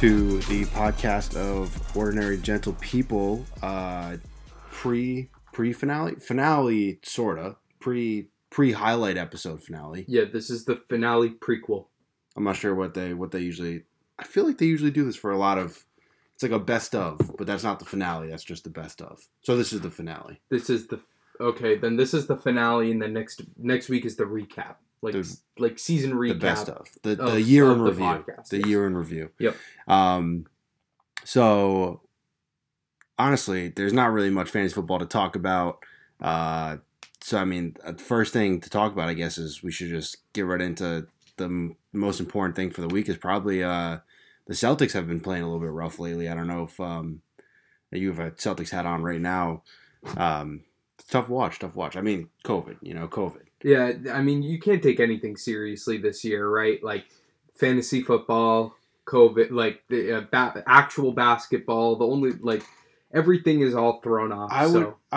to the podcast of Ordinary Gentle People, pre-highlight episode finale. Yeah, this is the finale prequel. I'm not sure what they usually. I feel like they usually do this for a lot of. It's like a best of, but that's not the finale. That's just the best of. So this is the finale. Okay, then this is the finale, and then next week is the recap. Like season recap. The best of. The year in review. Podcast, the year in review. Yep. So, honestly, there's not really much fantasy football to talk about. So, I mean, the first thing to talk about, I guess, is we should just get right into the most important thing for the week is probably the Celtics have been playing a little bit rough lately. I don't know if you have a Celtics hat on right now. Tough watch. I mean, COVID. Yeah, I mean, you can't take anything seriously this year, right? Like fantasy football, COVID, like the actual basketball. The only everything is all thrown off. I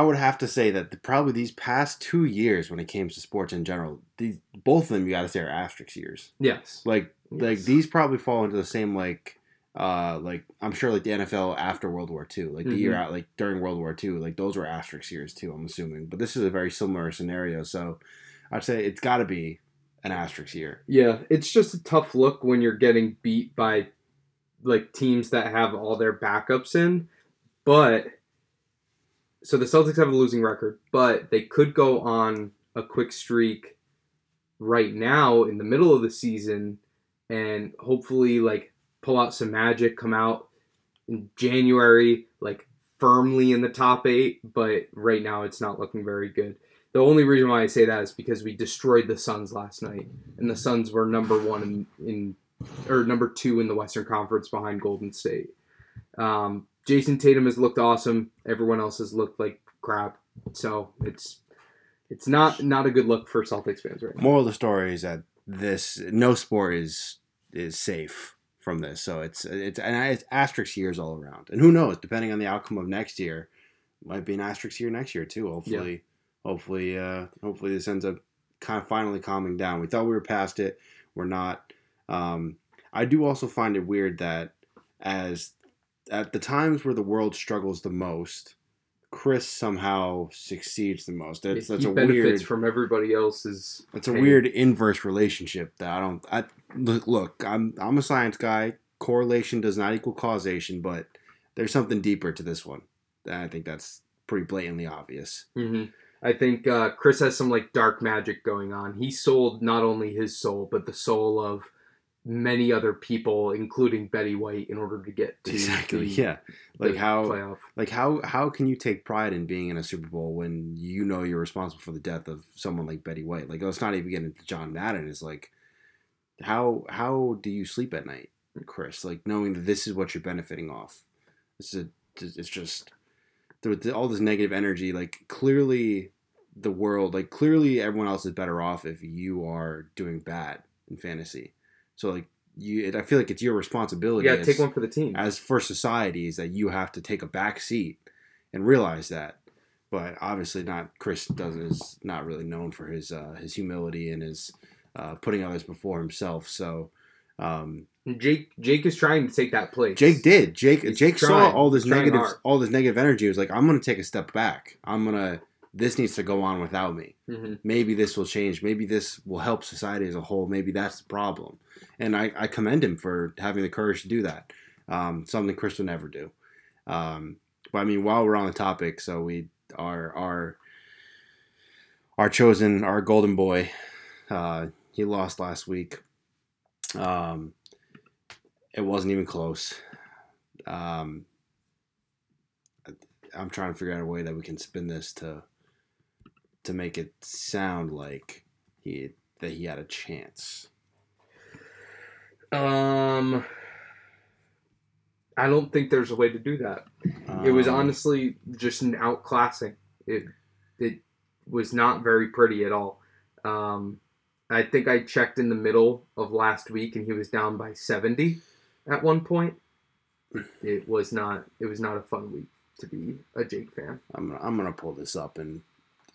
would have to say that probably these past 2 years, when it comes to sports in general, both of them you got to say are asterisk years. Yes. Like these probably fall into the same I'm sure the NFL after World War II, the year out, during World War II, those were asterisk years too, I'm assuming. But this is a very similar scenario, so I'd say it's got to be an asterisk year. Yeah, it's just a tough look when you're getting beat by teams that have all their backups in. But so the Celtics have a losing record, but they could go on a quick streak right now in the middle of the season and hopefully pull out some magic, come out in January, firmly in the top 8, but right now it's not looking very good. The only reason why I say that is because we destroyed the Suns last night, and the Suns were number 2 in the Western Conference behind Golden State. Jason Tatum has looked awesome. Everyone else has looked like crap. So it's not a good look for Celtics fans right now. Moral of the story is that no sport is safe from this, so it's asterisk years all around, and who knows? Depending on the outcome of next year, might be an asterisk year next year too. Hopefully this ends up kind of finally calming down. We thought we were past it, we're not. I do also find it weird that at the times where the world struggles the most, Chris somehow succeeds the most. Benefits from everybody else's. That's a weird inverse relationship that I don't. Look, I'm a science guy. Correlation does not equal causation, but there's something deeper to this one. I think that's pretty blatantly obvious. Mm-hmm. I think Chris has some dark magic going on. He sold not only his soul, but the soul of many other people, including Betty White, in order to get to playoff. How can you take pride in being in a Super Bowl when you know you're responsible for the death of someone like Betty White? Let's not even get into John Madden. It's How do you sleep at night, Chris? Knowing that this is what you're benefiting off. It's just all this negative energy. Clearly the world, clearly everyone else is better off if you are doing bad in fantasy. So I feel it's your responsibility. Yeah, take one for the team. As for society, is that you have to take a back seat and realize that. But obviously, not Chris is not really known for his humility and his. Putting others before himself. So Jake is trying to take that place. Jake did. Jake saw all this negative energy. He was I'm going to take a step back. This needs to go on without me. Mm-hmm. Maybe this will change. Maybe this will help society as a whole. Maybe that's the problem. And I commend him for having the courage to do that. Something Chris would never do. But I mean, while we're on the topic, so we our golden boy, he lost last week. It wasn't even close. I'm trying to figure out a way that we can spin this to make it sound like he had a chance. I don't think there's a way to do that. It was honestly just an outclassing. It was not very pretty at all. I think I checked in the middle of last week, and he was down by 70 at one point. It was not a fun week to be a Jake fan. I'm gonna pull this up, and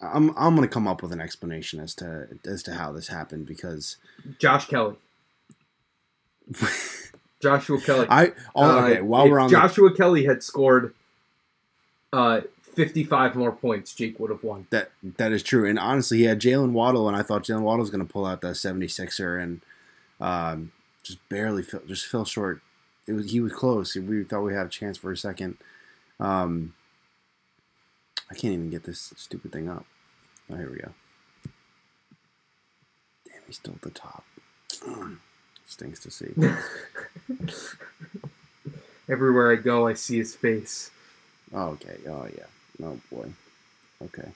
I'm gonna come up with an explanation as to how this happened because Josh Kelly. Joshua Kelly. Joshua Kelly had scored 55 more points, Jake would have won. That is true. And honestly, he had Jaylen Waddle, and I thought Jaylen Waddle was going to pull out the 76er, and just fell short. He was close. We thought we had a chance for a second. I can't even get this stupid thing up. Oh, here we go. Damn, he's still at the top. Stinks to see. Everywhere I go, I see his face. Oh, okay. Oh, yeah. Oh, boy. Okay.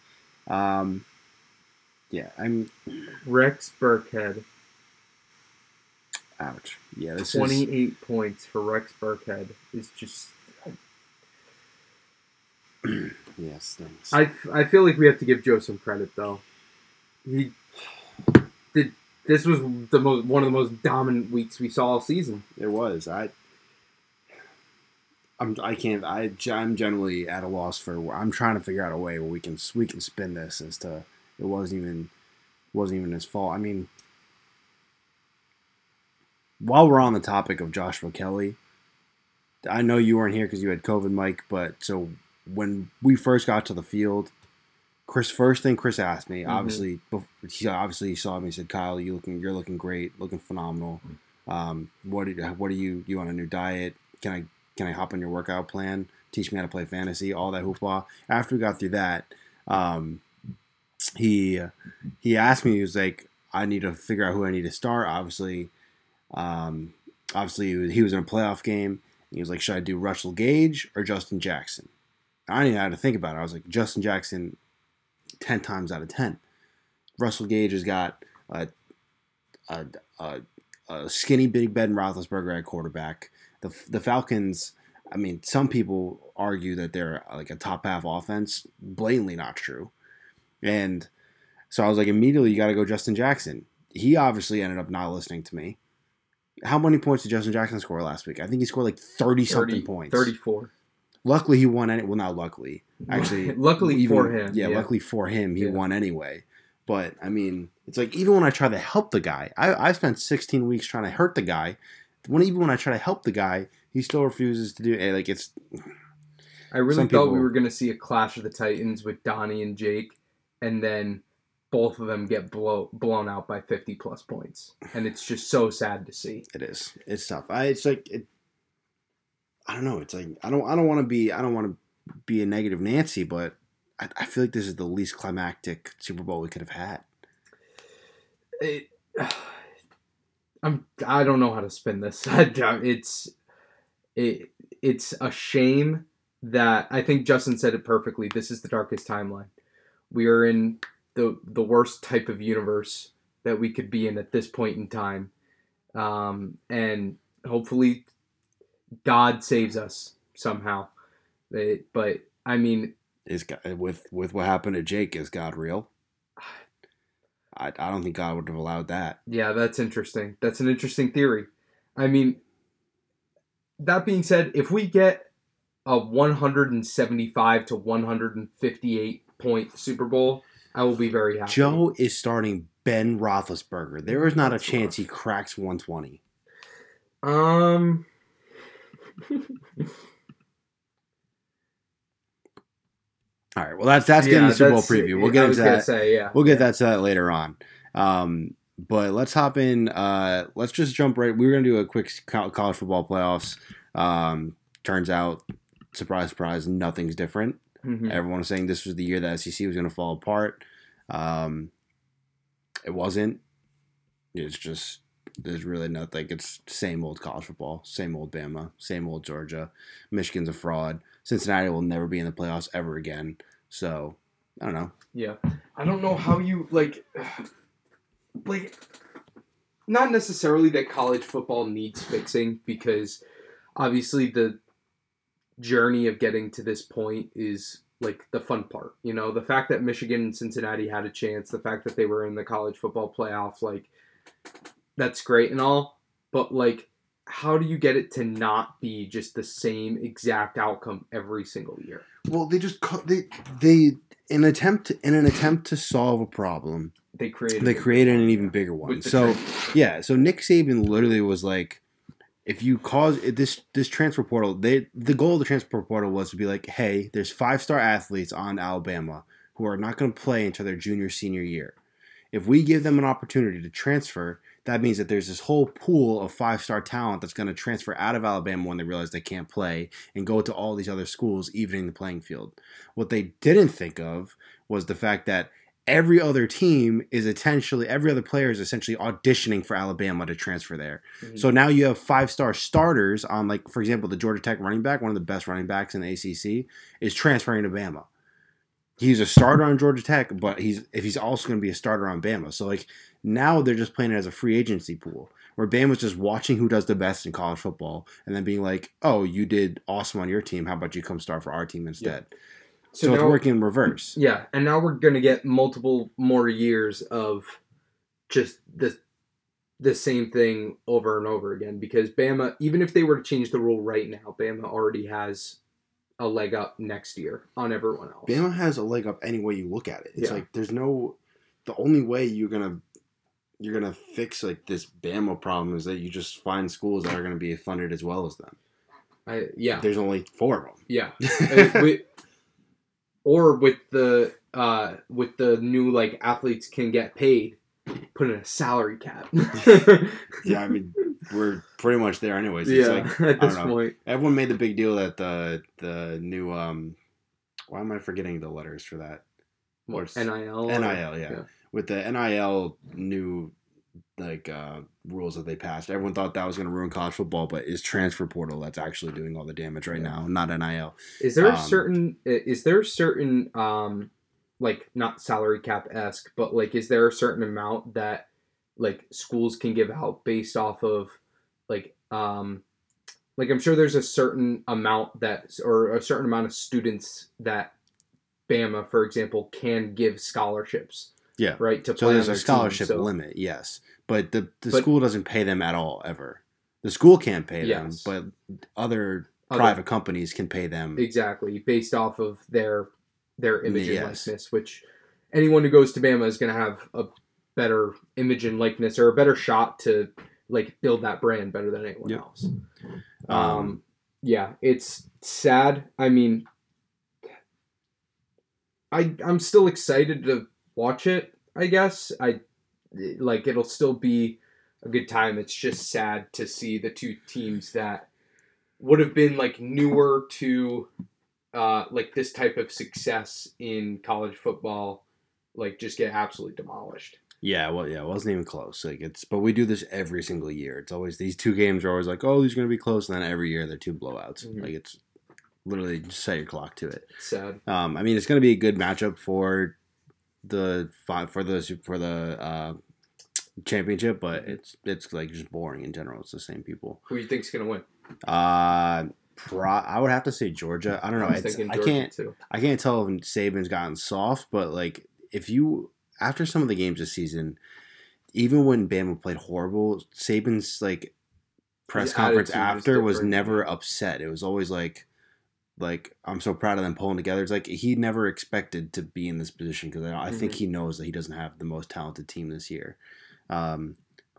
Yeah, I'm... Rex Burkhead. Ouch. Yeah, this 28 is... points for Rex Burkhead is just... Yes, thanks. I feel like we have to give Joe some credit, though. He did. This was one of the most dominant weeks we saw all season. It was. I'm generally at a loss for. I'm trying to figure out a way where we can spin this as to it wasn't even his fault. I mean, while we're on the topic of Joshua Kelly, I know you weren't here because you had COVID, Mike, but so. When we first got to the field, first thing Chris asked me, obviously, he saw me and said, "Kyle, you're looking great, looking phenomenal. What are you on a new diet? Can I hop on your workout plan? Teach me how to play fantasy, all that hoopla." After we got through that, he asked me, he was like, "I need to figure out who I need to start." Obviously he was in a playoff game. He was like, "Should I do Russell Gage or Justin Jackson?" I didn't even have to think about it. I was like, Justin Jackson, 10 times out of 10. Russell Gage has got a skinny, big Ben Roethlisberger at quarterback. The Falcons, I mean, some people argue that they're like a top-half offense. Blatantly not true. And so I was like, immediately, you got to go Justin Jackson. He obviously ended up not listening to me. How many points did Justin Jackson score last week? I think he scored like 30-something points. 34. Luckily, he won. Well, not luckily. Actually, luckily for him, he won anyway. But, I mean, it's like even when I try to help the guy, I spent 16 weeks trying to hurt the guy. Even when I try to help the guy, he still refuses to do it. Like, it's... I really thought we were going to see a clash of the Titans with Donnie and Jake, and then both of them get blown out by 50-plus points. And it's just so sad to see. It is. It's tough. I don't know. It's like I don't want to be a negative Nancy, but I feel like this is the least climactic Super Bowl we could have had. I don't know how to spin this. It's a shame that I think Justin said it perfectly. This is the darkest timeline. We are in the worst type of universe that we could be in at this point in time, and hopefully God saves us somehow. But I mean, is God, with what happened to Jake, is God real? I don't think God would have allowed that. Yeah, that's interesting. That's an interesting theory. I mean, that being said, if we get a 175 to 158 point Super Bowl, I will be very happy. Joe is starting Ben Roethlisberger. There is not a chance he cracks 120. All right. Well, that's getting the Super Bowl preview. We'll get into that. We'll get that to that later on. But let's hop in. Let's just jump right. We were going to do a quick college football playoffs. Turns out, surprise, surprise, nothing's different. Mm-hmm. Everyone was saying this was the year the SEC was going to fall apart. It wasn't. It's just. There's really nothing. It's same old college football, same old Bama, same old Georgia. Michigan's a fraud. Cincinnati will never be in the playoffs ever again. So, I don't know. Yeah. I don't know how you, like, not necessarily that college football needs fixing because obviously the journey of getting to this point is, like, the fun part. You know, the fact that Michigan and Cincinnati had a chance, the fact that they were in the college football playoff, like, that's great and all, but, like, how do you get it to not be just the same exact outcome every single year? Well, they just in an attempt to solve a problem, they created an even bigger one. So Nick Saban literally was like, If you cause this transfer portal, the goal of the transfer portal was to be like, hey, there's five-star athletes on Alabama who are not going to play until their junior, senior year. If we give them an opportunity to transfer, that means that there's this whole pool of five-star talent that's going to transfer out of Alabama when they realize they can't play and go to all these other schools, evening the playing field. What they didn't think of was the fact that every other player is essentially auditioning for Alabama to transfer there. Mm-hmm. So now you have five-star starters on, like, for example, the Georgia Tech running back, one of the best running backs in the ACC, is transferring to Bama. He's a starter on Georgia Tech, but he's also going to be a starter on Bama. So, like, now they're just playing it as a free agency pool where Bama's just watching who does the best in college football and then being like, oh, you did awesome on your team. How about you come start for our team instead? Yeah. So it's working in reverse. Yeah, and now we're going to get multiple more years of just the same thing over and over again, because Bama, even if they were to change the rule right now, Bama already has a leg up next year on everyone else. Bama has a leg up any way you look at it. It's like there's no – the only way you're gonna fix, like, this Bama problem is that you just find schools that are going to be funded as well as them. There's only four of them. Yeah. Or with the new, like, athletes can get paid, put in a salary cap. Yeah, I mean, we're pretty much there anyways. It's at this point. Everyone made the big deal that the new why am I forgetting the letters for that? NIL. NIL, yeah. With the NIL new, like, rules that they passed, everyone thought that was going to ruin college football, but it's transfer portal that's actually doing all the damage right now, not NIL. Is there a certain like, not salary cap-esque, but, like, is there a certain amount that, like, schools can give out based off of, like, I'm sure there's a certain amount that, or a certain amount of students that Bama, for example, can give scholarships. Yeah. Right. To play, so there's a scholarship limit, yes. But the school doesn't pay them at all, ever. The school can't pay them, but other private companies can pay them. Exactly. Based off of their image and likeness, which anyone who goes to Bama is going to have a better image and likeness, or a better shot to, like, build that brand better than anyone else. Yeah. It's sad. I mean, I'm still excited to watch it, I guess. It'll still be a good time. It's just sad to see the two teams that would have been, like, newer to like, this type of success in college football, like, just get absolutely demolished. Yeah, well, yeah, it wasn't even close. Like, it's, but we do this every single year. It's always, these two games are always like, oh, these are going to be close, and then every year they're two blowouts. Mm-hmm. Like, it's literally just set your clock to it. Sad. I mean, it's going to be a good matchup for the championship, but it's like just boring in general. It's the same people. Who do you think's gonna win? I would have to say Georgia. I don't know. I can't tell if Saban's gotten soft, but, like, if you, after some of the games this season, even when Bama played horrible, Saban's, like, press conference after was never upset. It was always like, I'm so proud of them pulling together. It's like he never expected to be in this position, because I think he knows that he doesn't have the most talented team this year. But I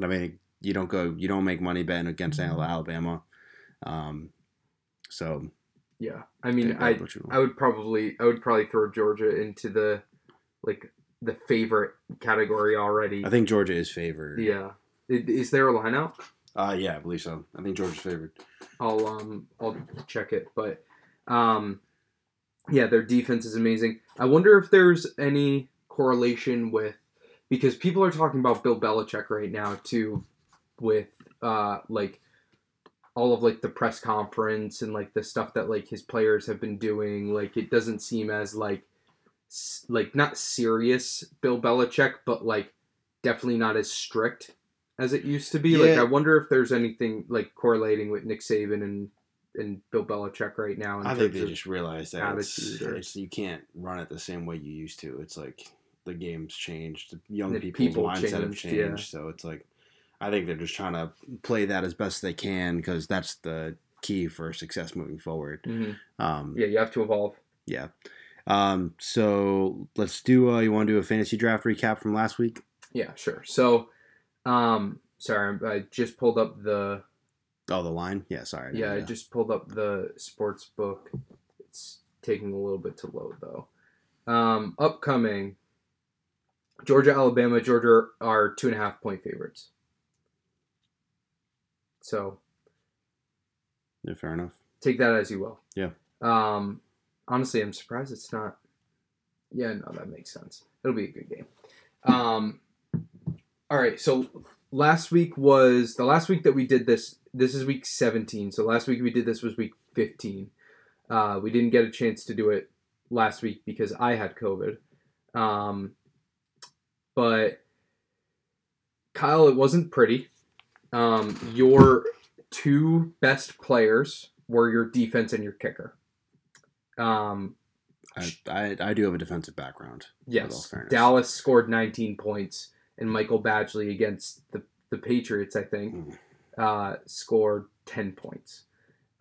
mean, you don't make money betting against Alabama. So yeah, I mean, I would probably throw Georgia into the, like, the favorite category already. I think Georgia is favored. Yeah, is there a line out? Yeah, I believe so. I think Georgia's favored. I'll check it, but. Yeah, their defense is amazing. I wonder if there's any correlation with, because people are talking about Bill Belichick right now too, with like, all of, like, the press conference and, like, the stuff that, like, his players have been doing. Like, it doesn't seem as like not serious Bill Belichick, but, like, definitely not as strict as it used to be. Yeah. Like, I wonder if there's anything, like, correlating with Nick Saban and Bill Belichick right now. I think they just realized that it's, you can't run it the same way you used to. It's like the game's changed. Young people's mindset have changed. So it's like, I think they're just trying to play that as best they can, because that's the key for success moving forward. Mm-hmm. You have to evolve. Yeah. So let's do, you want to do a fantasy draft recap from last week? Yeah, sure. So, sorry, I just pulled up the Oh, the line? Yeah, sorry. Yeah, I just pulled up the sports book. It's taking a little bit to load, though. Upcoming, Georgia, Alabama. Georgia are 2.5-point favorites. So. Yeah, fair enough. Take that as you will. Yeah. Honestly, I'm surprised it's not. Yeah, no, that makes sense. It'll be a good game. All right, so last week was the last week that we did this. This is week 17. So last week we did this was week 15. We didn't get a chance to do it last week because I had COVID. But Kyle, it wasn't pretty. Your two best players were your defense and your kicker. I do have a defensive background. Yes, Dallas scored 19 points, and Michael Badgley against the Patriots, I think, scored 10 points.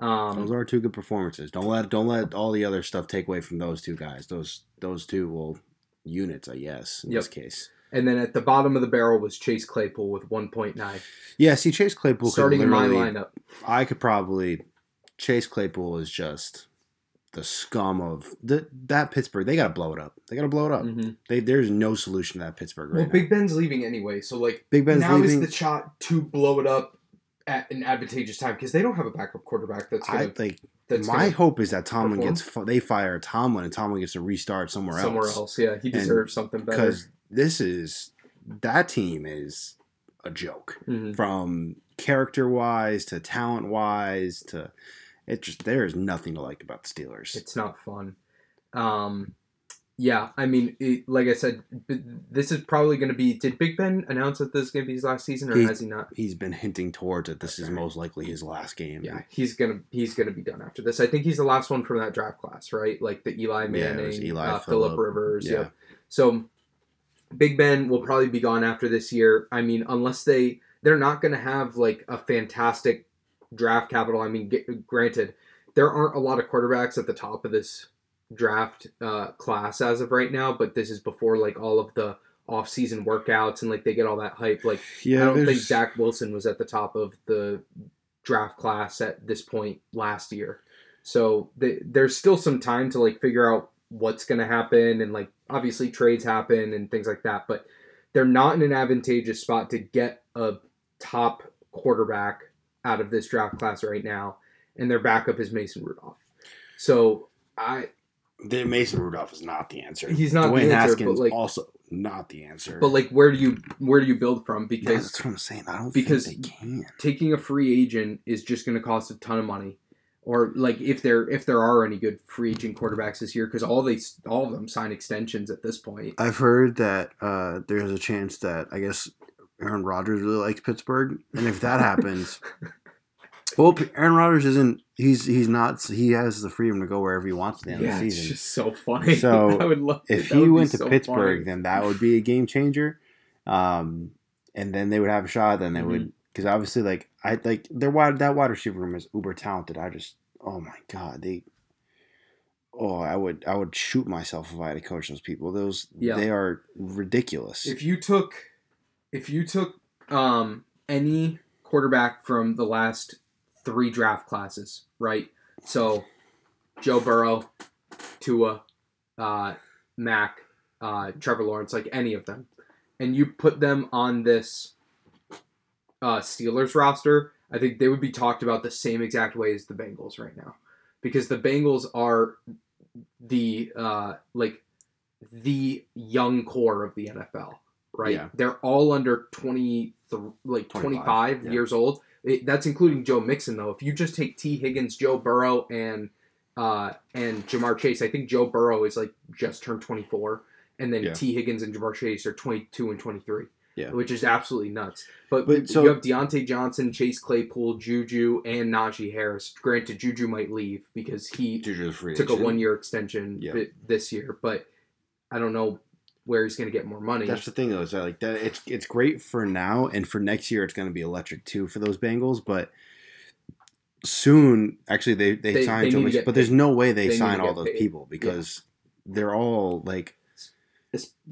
Those are two good performances. Don't let all the other stuff take away from those two guys. Those two will units, I guess, in this case. And then at the bottom of the barrel was Chase Claypool with 1.9. Yeah, see, Chase Claypool starting in my lineup. I could probably Chase Claypool is just. The scum of that Pittsburgh, they gotta blow it up. Mm-hmm. There's no solution to that Pittsburgh right now. Big Ben's leaving anyway, so like now is the shot to blow it up at an advantageous time because they don't have a backup quarterback. My hope is that Tomlin they fire Tomlin and Tomlin gets a restart somewhere else. Somewhere else, yeah, he deserves something better because that team is a joke from character wise to talent wise to. It just there is nothing to like about the Steelers. It's not fun. Yeah, I mean, like I said, this is probably going to be. Did Big Ben announce that this is going to be his last season, or has he not? He's been hinting towards that this is most likely his last game. Yeah, he's gonna be done after this. I think he's the last one from that draft class, right? Like the Eli Manning, Phillip Rivers. Yeah. Yep. So Big Ben will probably be gone after this year. I mean, unless they're not going to have like a fantastic. Draft capital. I mean, granted, there aren't a lot of quarterbacks at the top of this draft class as of right now, but this is before like all of the off-season workouts and like they get all that hype. Like, yeah, I don't think Zach Wilson was at the top of the draft class at this point last year. So there's still some time to like figure out what's going to happen and like obviously trades happen and things like that, but they're not in an advantageous spot to get a top quarterback out of this draft class right now, and their backup is Mason Rudolph. So Mason Rudolph is not the answer. He's not Dwayne the answer. Haskins but like, also not the answer. But like, where do you build from? Because yeah, that's what I'm saying. I don't think they can. Taking a free agent is just going to cost a ton of money. Or like if there are any good free agent quarterbacks this year, because all of them sign extensions at this point. I've heard that there's a chance that I guess. Aaron Rodgers really likes Pittsburgh, and if that happens, well, Aaron Rodgers isn't. He's not. He has the freedom to go wherever he wants at the end of the season. It's just so funny. So I would love if he went to Pittsburgh, then that would be a game changer. And then they would have a shot. Then they would because obviously, like I like their wide receiver room is uber talented. I just oh my god they. Oh, I would shoot myself if I had to coach those people. They are ridiculous. If you took any quarterback from the last three draft classes, right? So Joe Burrow, Tua, Mac, Trevor Lawrence, like any of them, and you put them on this Steelers roster, I think they would be talked about the same exact way as the Bengals right now, because the Bengals are the the young core of the NFL. Right, yeah. They're all under 25 years old. That's including Joe Mixon, though. If you just take T. Higgins, Joe Burrow, and Ja'Marr Chase, I think Joe Burrow is like just turned 24, and then T. Higgins and Ja'Marr Chase are 22 and 23, which is absolutely nuts. But you have Deontay Johnson, Chase Claypool, Juju, and Najee Harris. Granted, Juju might leave because he took a 1-year extension this year, but I don't know. Where he's going to get more money. That's the thing, though. Is that like that? It's great for now, and for next year, it's going to be electric too for those Bengals. But soon, actually, they sign Joe Mixon, but there's no way they sign all those people because they're all like.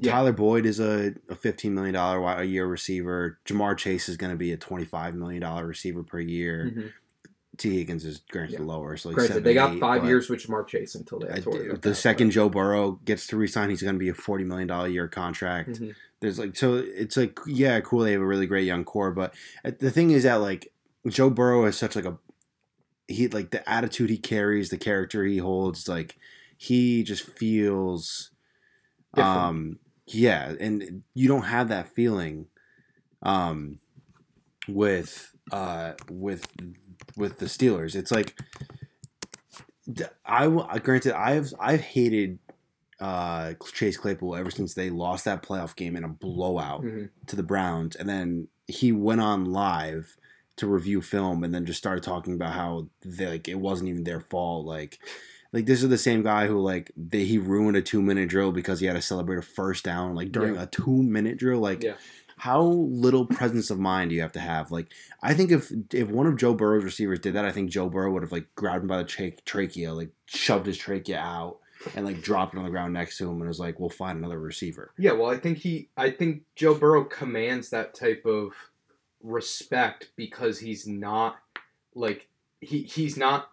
Tyler Boyd is a $15 million a year receiver. Ja'Marr Chase is going to be a $25 million receiver per year. T. Higgins is granted lower. So granted, they got 5 years with Ja'Marr Chase until they the second Joe Burrow gets to resign, he's going to be a $40 million a year contract. Mm-hmm. There's like, so it's like, yeah, cool. They have a really great young core, but the thing is that like Joe Burrow is such like a, he like the attitude he carries, the character he holds, like he just feels, different. And you don't have that feeling, with the Steelers. It's like I've hated Chase Claypool ever since they lost that playoff game in a blowout to the Browns, and then he went on live to review film and then just started talking about how they, like it wasn't even their fault. Like this is the same guy who he ruined a 2-minute drill because he had to celebrate a first down like during a 2-minute drill. How little presence of mind do you have to have? Like, I think if one of Joe Burrow's receivers did that, I think Joe Burrow would have, grabbed him by the trachea, shoved his trachea out and, dropped it on the ground next to him and was like, we'll find another receiver. Yeah, well, I think Joe Burrow commands that type of respect because he's not, he doesn't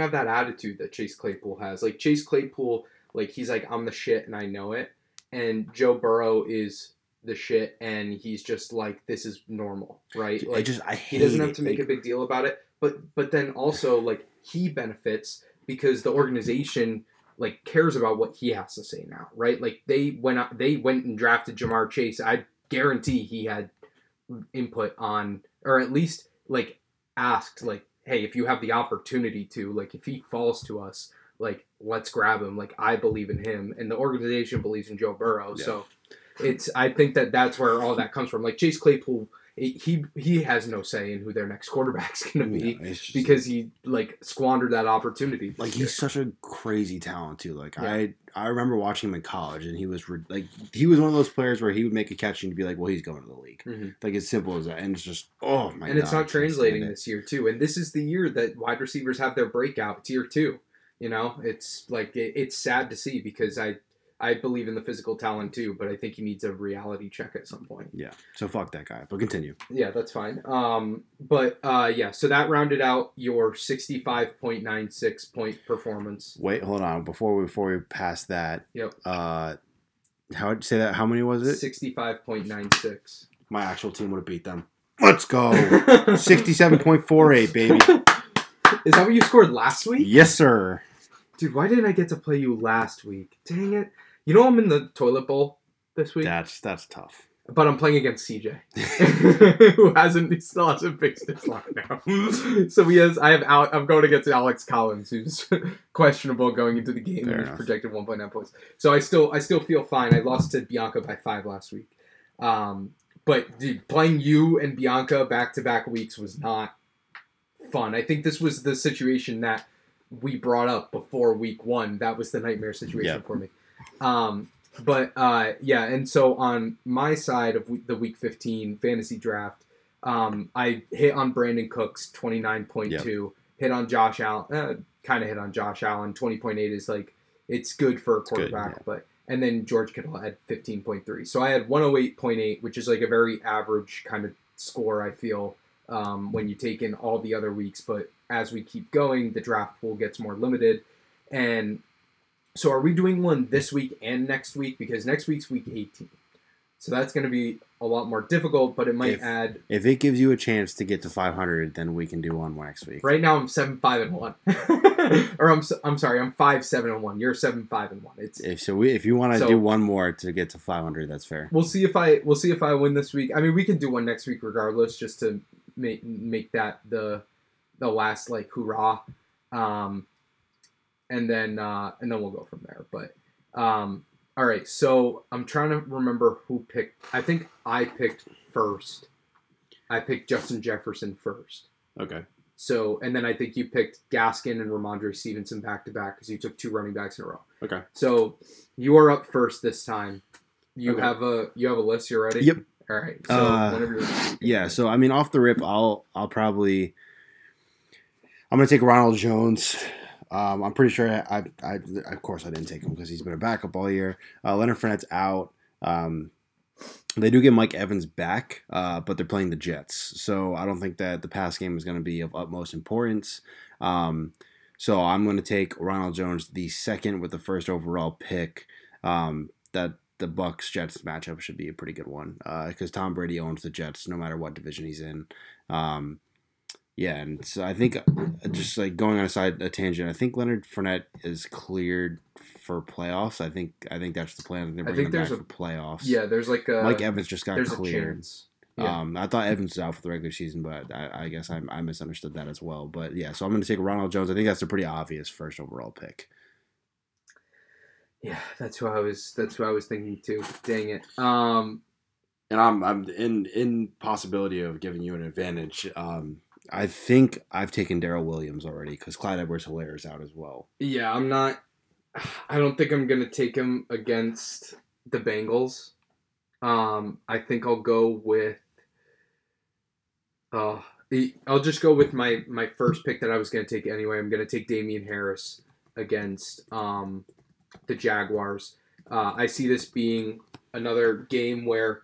have that attitude that Chase Claypool has. Like, Chase Claypool, he's like, I'm the shit and I know it. And Joe Burrow is the shit, and he's just like, this is normal, right? He doesn't have to make a big deal about it, but then also he benefits because the organization cares about what he has to say now, right? They went and drafted Ja'Marr Chase. I guarantee he had input on, or at least asked, hey, if you have the opportunity to, if he falls to us, let's grab him. I believe in him, and the organization believes in Joe Burrow, so. I think that's where all that comes from. Chase Claypool, he has no say in who their next quarterback's going to be because he squandered that opportunity. He's such a crazy talent too. I remember watching him in college, and he was he was one of those players where he would make a catch and you'd be like, well, he's going to the league. Mm-hmm. It's simple as that. And it's just my God. And it's not translating this year too. And this is the year that wide receivers have their breakout. It's year two. You know, it's it's sad to see because I believe in the physical talent too, but I think he needs a reality check at some point. Yeah. So fuck that guy, but continue. Yeah, that's fine. So that rounded out your 65.96 point performance. Wait, hold on. Before we pass that. Yep. How say that? How many was it? 65.96. My actual team would have beat them. Let's go. 67.48, baby. Is that what you scored last week? Yes, sir. Dude, why didn't I get to play you last week? Dang it. You know I'm in the toilet bowl this week? That's tough. But I'm playing against CJ, who still hasn't fixed his lockdown. So I'm going against Alex Collins, who's questionable going into the game. Fair and he's projected 1.9 points. So I still feel fine. I lost to Bianca by 5 last week. But dude, playing you and Bianca back-to-back weeks was not fun. I think this was the situation that we brought up before week one. That was the nightmare situation for me. And so on my side of the week 15 fantasy draft, I hit on Brandon Cooks, 29.2, hit on Josh Allen, kind of hit on Josh Allen, 20.8 is it's good for a quarterback, and then George Kittle had 15.3. So I had 108.8, which is a very average kind of score, I feel, when you take in all the other weeks, but as we keep going, the draft pool gets more limited. And so are we doing one this week and next week? Because next week's week 18. So that's going to be a lot more difficult, but it might add. If it gives you a chance to get to 500, then we can do one next week. Right now I'm 7-5-1. Or I'm sorry, I'm 5-7-1. You're 7-5-1. If you want to do one more to get to 500, that's fair. We'll see if I win this week. I mean, we can do one next week regardless, just to make that the last hoorah, and then we'll go from there. But all right, so I'm trying to remember who picked. I think I picked first. I picked Justin Jefferson first. Okay. So and then I think you picked Gaskin and Ramondre Stevenson back to back because you took 2 running backs in a row. Okay. So you are up first this time. You have a list. You're ready. Yep. All right. So whenever you're ready. Yeah. So I mean, off the rip, I'll probably. I'm going to take Ronald Jones. I'm pretty sure I didn't take him because he's been a backup all year. Leonard Fournette's out. They do get Mike Evans back, but they're playing the Jets. So I don't think that the pass game is going to be of utmost importance. So I'm going to take Ronald Jones the second with the first overall pick. That the Bucs-Jets matchup should be a pretty good one because Tom Brady owns the Jets no matter what division he's in. Yeah, and so I think just like going on a tangent, I think Leonard Fournette is cleared for playoffs. I think that's the plan. They're bringing him back for playoffs. Yeah, there's like a, Mike Evans just got cleared. Yeah. I thought Evans was out for the regular season, but I guess I misunderstood that as well. But yeah, so I'm going to take Ronald Jones. I think that's a pretty obvious first overall pick. Yeah, that's who I was thinking too. Dang it. And I'm in possibility of giving you an advantage. I think I've taken Darrell Williams already because Clyde Edwards-Helaire is out as well. Yeah, I'm not – I don't think I'm going to take him against the Bengals. I think I'll go with I'll just go with my first pick that I was going to take anyway. I'm going to take Damian Harris against the Jaguars. I see this being another game where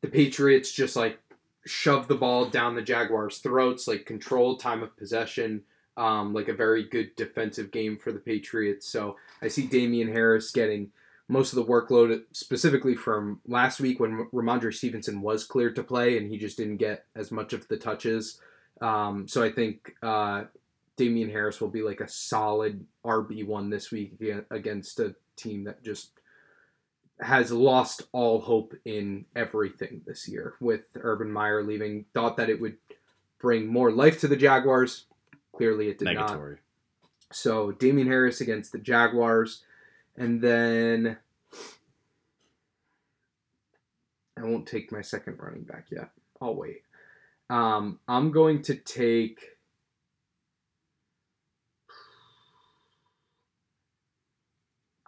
the Patriots just like shove the ball down the Jaguars' throats, like control time of possession, like a very good defensive game for the Patriots. So I see Damian Harris getting most of the workload, specifically from last week when Ramondre Stevenson was cleared to play and he just didn't get as much of the touches. So I think Damian Harris will be like a solid RB1 this week against a team that just has lost all hope in everything this year with Urban Meyer leaving. Thought that it would bring more life to the Jaguars. Clearly it did Negatory. Not. So Damian Harris against the Jaguars. And then I won't take my second running back yet. I'll wait. I'm going to take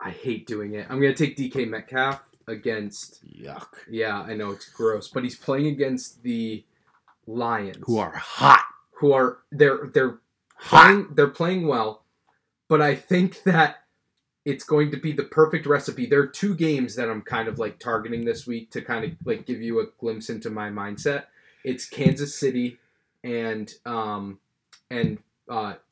I hate doing it. I'm going to take DK Metcalf against... Yuck. Yeah, I know, it's gross. But he's playing against the Lions. Who are hot. Who are... They're hot. They're playing well. But I think that it's going to be the perfect recipe. There are two games that I'm kind of like targeting this week to kind of like give you a glimpse into my mindset. It's Kansas City and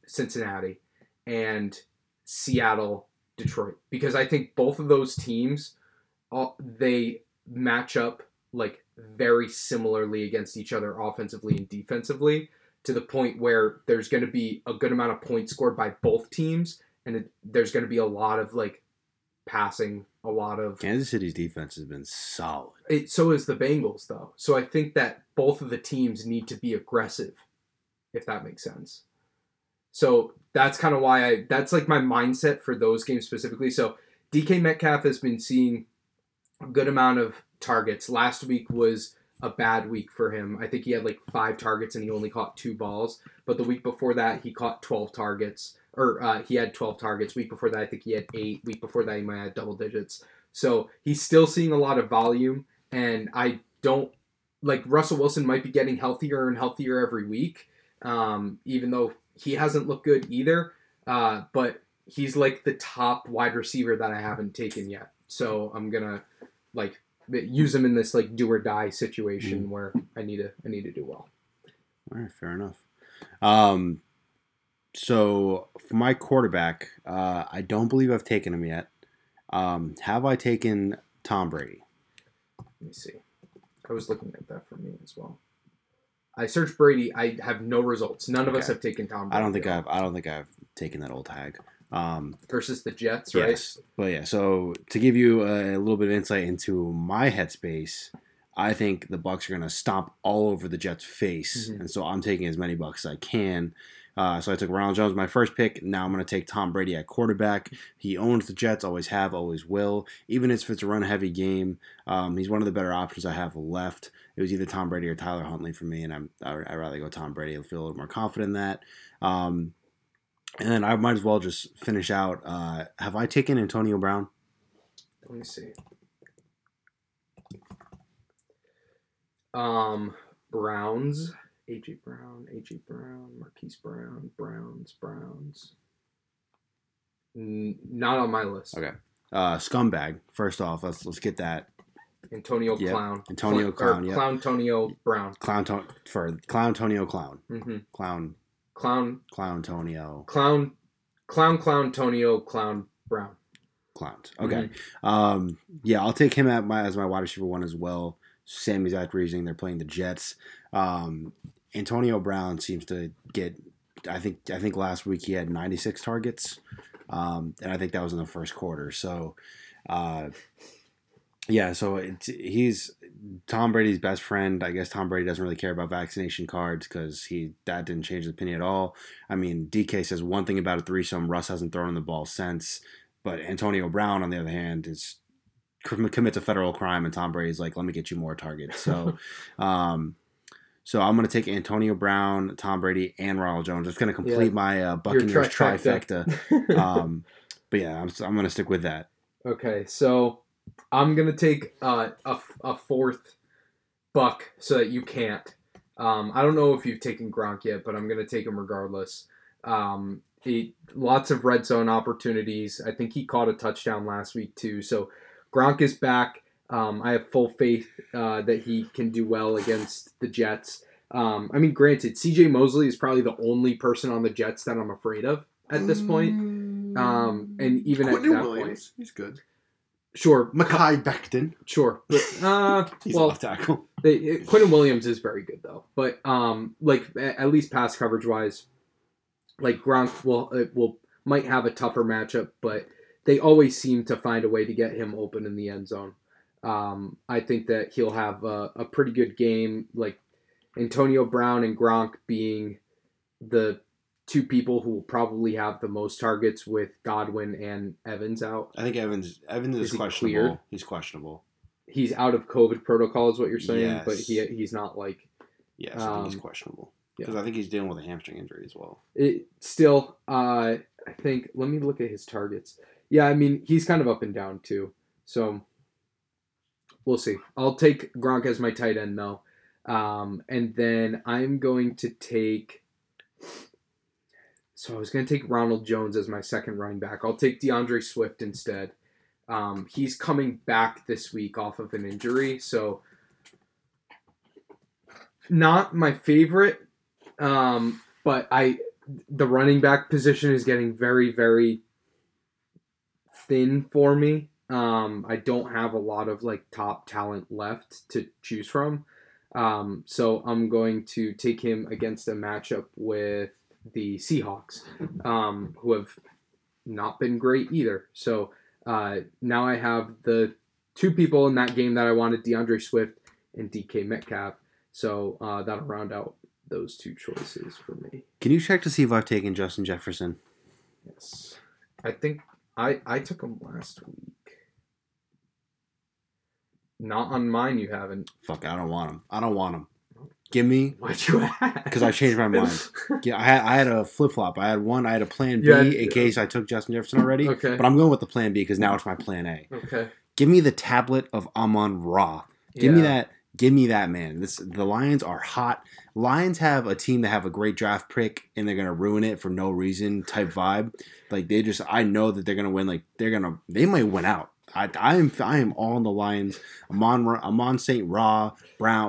Cincinnati and Seattle... Detroit, because I think both of those teams, they match up like very similarly against each other offensively and defensively to the point where there's going to be a good amount of points scored by both teams, and there's going to be a lot of like passing, a lot of... Kansas City's defense has been solid. So is the Bengals, though. So I think that both of the teams need to be aggressive, if that makes sense. So that's kind of why that's like my mindset for those games specifically. So DK Metcalf has been seeing a good amount of targets. Last week was a bad week for him. I think he had like 5 targets and he only caught 2 balls. But the week before that, he caught 12 targets. Or he had 12 targets. Week before that, I think he had 8. Week before that, he might have had double digits. So he's still seeing a lot of volume. And I don't... Like, Russell Wilson might be getting healthier and healthier every week. Even though... He hasn't looked good either, but he's like the top wide receiver that I haven't taken yet. So I'm gonna like use him in this like do or die situation where I need to do well. All right, fair enough. So for my quarterback, I don't believe I've taken him yet. Have I taken Tom Brady? Let me see. I was looking at that for me as well. I searched Brady. I have no results. None of us have taken Tom Brady. I don't think I've taken that old tag. Versus the Jets, right? Yes. But yeah, so to give you a little bit of insight into my headspace, I think the Bucs are going to stomp all over the Jets' face. Mm-hmm. And so I'm taking as many Bucs as I can. So I took Ronald Jones my first pick. Now I'm going to take Tom Brady at quarterback. He owns the Jets, always have, always will. Even if it's a run-heavy game, he's one of the better options I have left. It was either Tom Brady or Tyler Huntley for me, and I'd rather go Tom Brady. I feel a little more confident in that. And then I might as well just finish out. Have I taken Antonio Brown? Let me see. Browns. A.J. Brown, Marquise Brown, Browns. Not on my list. Okay. Scumbag, first off. Let's get that Clown Tonio Brown. Okay. Mm-hmm. Yeah, I'll take him at as my wide receiver one as well. Same exact reasoning. They're playing the Jets. Antonio Brown seems to get. I think last week he had 96 targets, and I think that was in the first quarter. So, yeah. So he's Tom Brady's best friend. I guess Tom Brady doesn't really care about vaccination cards because that didn't change his opinion at all. I mean, DK says one thing about a threesome. Russ hasn't thrown the ball since. But Antonio Brown, on the other hand, commits a federal crime, and Tom Brady's like, let me get you more targets. So, so I'm going to take Antonio Brown, Tom Brady, and Ronald Jones. It's going to complete my Buccaneers trifecta. But, yeah, I'm going to stick with that. Okay, so I'm going to take a fourth buck so that you can't. I don't know if you've taken Gronk yet, but I'm going to take him regardless. Lots of red zone opportunities. I think he caught a touchdown last week too. So Gronk is back. I have full faith that he can do well against the Jets. I mean, granted, CJ Mosley is probably the only person on the Jets that I'm afraid of at this point. And even Quentin at that Williams. Point, he's good. Sure, Mekhi Becton. Sure, but, he's off tackle. Quentin Williams is very good though, but like at least pass coverage wise. Like Gronk might have a tougher matchup, but they always seem to find a way to get him open in the end zone. I think that he'll have a pretty good game. Like Antonio Brown and Gronk being the two people who will probably have the most targets with Godwin and Evans out. I think Evans is questionable. Cleared? He's questionable. He's out of COVID protocol, is what you're saying. Yes. But he's not like. Yes, I think he's questionable. Because I think he's dealing with a hamstring injury as well. I think, let me look at his targets. Yeah, I mean, he's kind of up and down too. So, we'll see. I'll take Gronk as my tight end though. And then I'm going to take... So, I was going to take Ronald Jones as my second running back. I'll take DeAndre Swift instead. He's coming back this week off of an injury. So, not my favorite... but the running back position is getting very, very thin for me. I don't have a lot of like top talent left to choose from. So I'm going to take him against a matchup with the Seahawks, who have not been great either. So, now I have the two people in that game that I wanted, DeAndre Swift and DK Metcalf. So, that'll round out those two choices for me. Can you check to see if I've taken Justin Jefferson? Yes. I think I took him last week. Not on mine, you haven't. Fuck, I don't want him. Give me... Why'd you ask? Because I changed my mind. Yeah, I had a flip-flop. I had a plan B in case I took Justin Jefferson already. Okay. But I'm going with the plan B because now it's my plan A. Okay. Give me the tablet of Amon-Ra. Give me that... Give me that man. The Lions are hot. Lions have a team that have a great draft pick and they're gonna ruin it for no reason type vibe. Like they just, I know that they're gonna win. Like they might win out. I am all on the Lions. Amon St. Brown,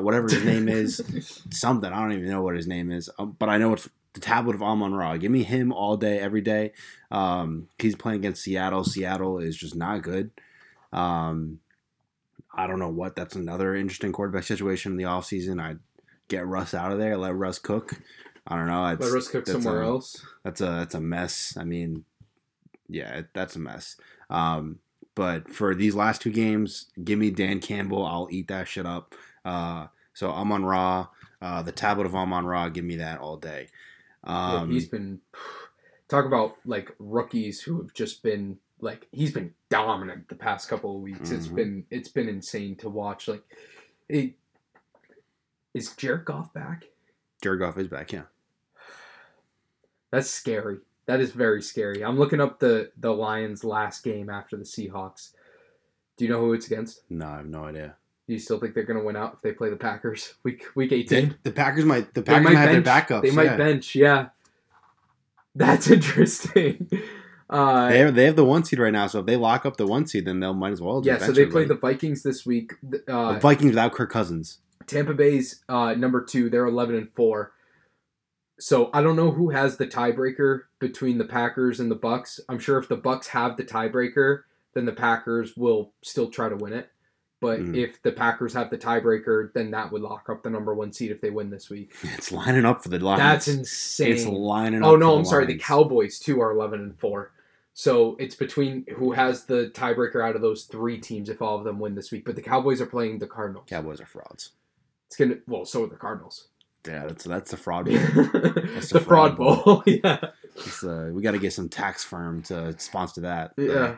whatever his name is, something I don't even know what his name is, but I know it's the tablet of Amon-Ra. Give me him all day, every day. He's playing against Seattle. Seattle is just not good. I don't know what. That's another interesting quarterback situation in the offseason. I'd get Russ out of there, let Russ cook. I don't know. Let Russ cook somewhere else. That's a mess. I mean, yeah, that's a mess. But for these last two games, give me Dan Campbell. I'll eat that shit up. So Amon-Ra, the tablet of Amon-Ra, give me that all day. He's been – talk about, like, rookies who have just been – like he's been dominant the past couple of weeks. Mm-hmm. It's been insane to watch. Like, is Jared Goff back? Jared Goff is back. Yeah, that's scary. That is very scary. I'm looking up the Lions' last game after the Seahawks. Do you know who it's against? No, I have no idea. Do you still think they're going to win out if they play the Packers week 18? The Packers might. The Packers might have their backups. They might bench. Yeah, that's interesting. They have the 1 seed right now, so if they lock up the 1 seed, then they'll might as well. Yeah, so they play the Vikings this week. The Vikings without Kirk Cousins. Tampa Bay's number 2. They're 11-4. So I don't know who has the tiebreaker between the Packers and the Bucks. I'm sure if the Bucks have the tiebreaker, then the Packers will still try to win it. But if the Packers have the tiebreaker, then that would lock up the number 1 seed if they win this week. It's lining up for the Lions. That's insane. It's lining up. Oh no, I'm sorry. The Cowboys too are 11-4. So it's between who has the tiebreaker out of those three teams if all of them win this week. But the Cowboys are playing the Cardinals. Cowboys are frauds. It's gonna. Well, so are the Cardinals. Yeah, that's the fraud bowl. That's the fraud bowl. Yeah. We got to get some tax firm to sponsor that. Yeah.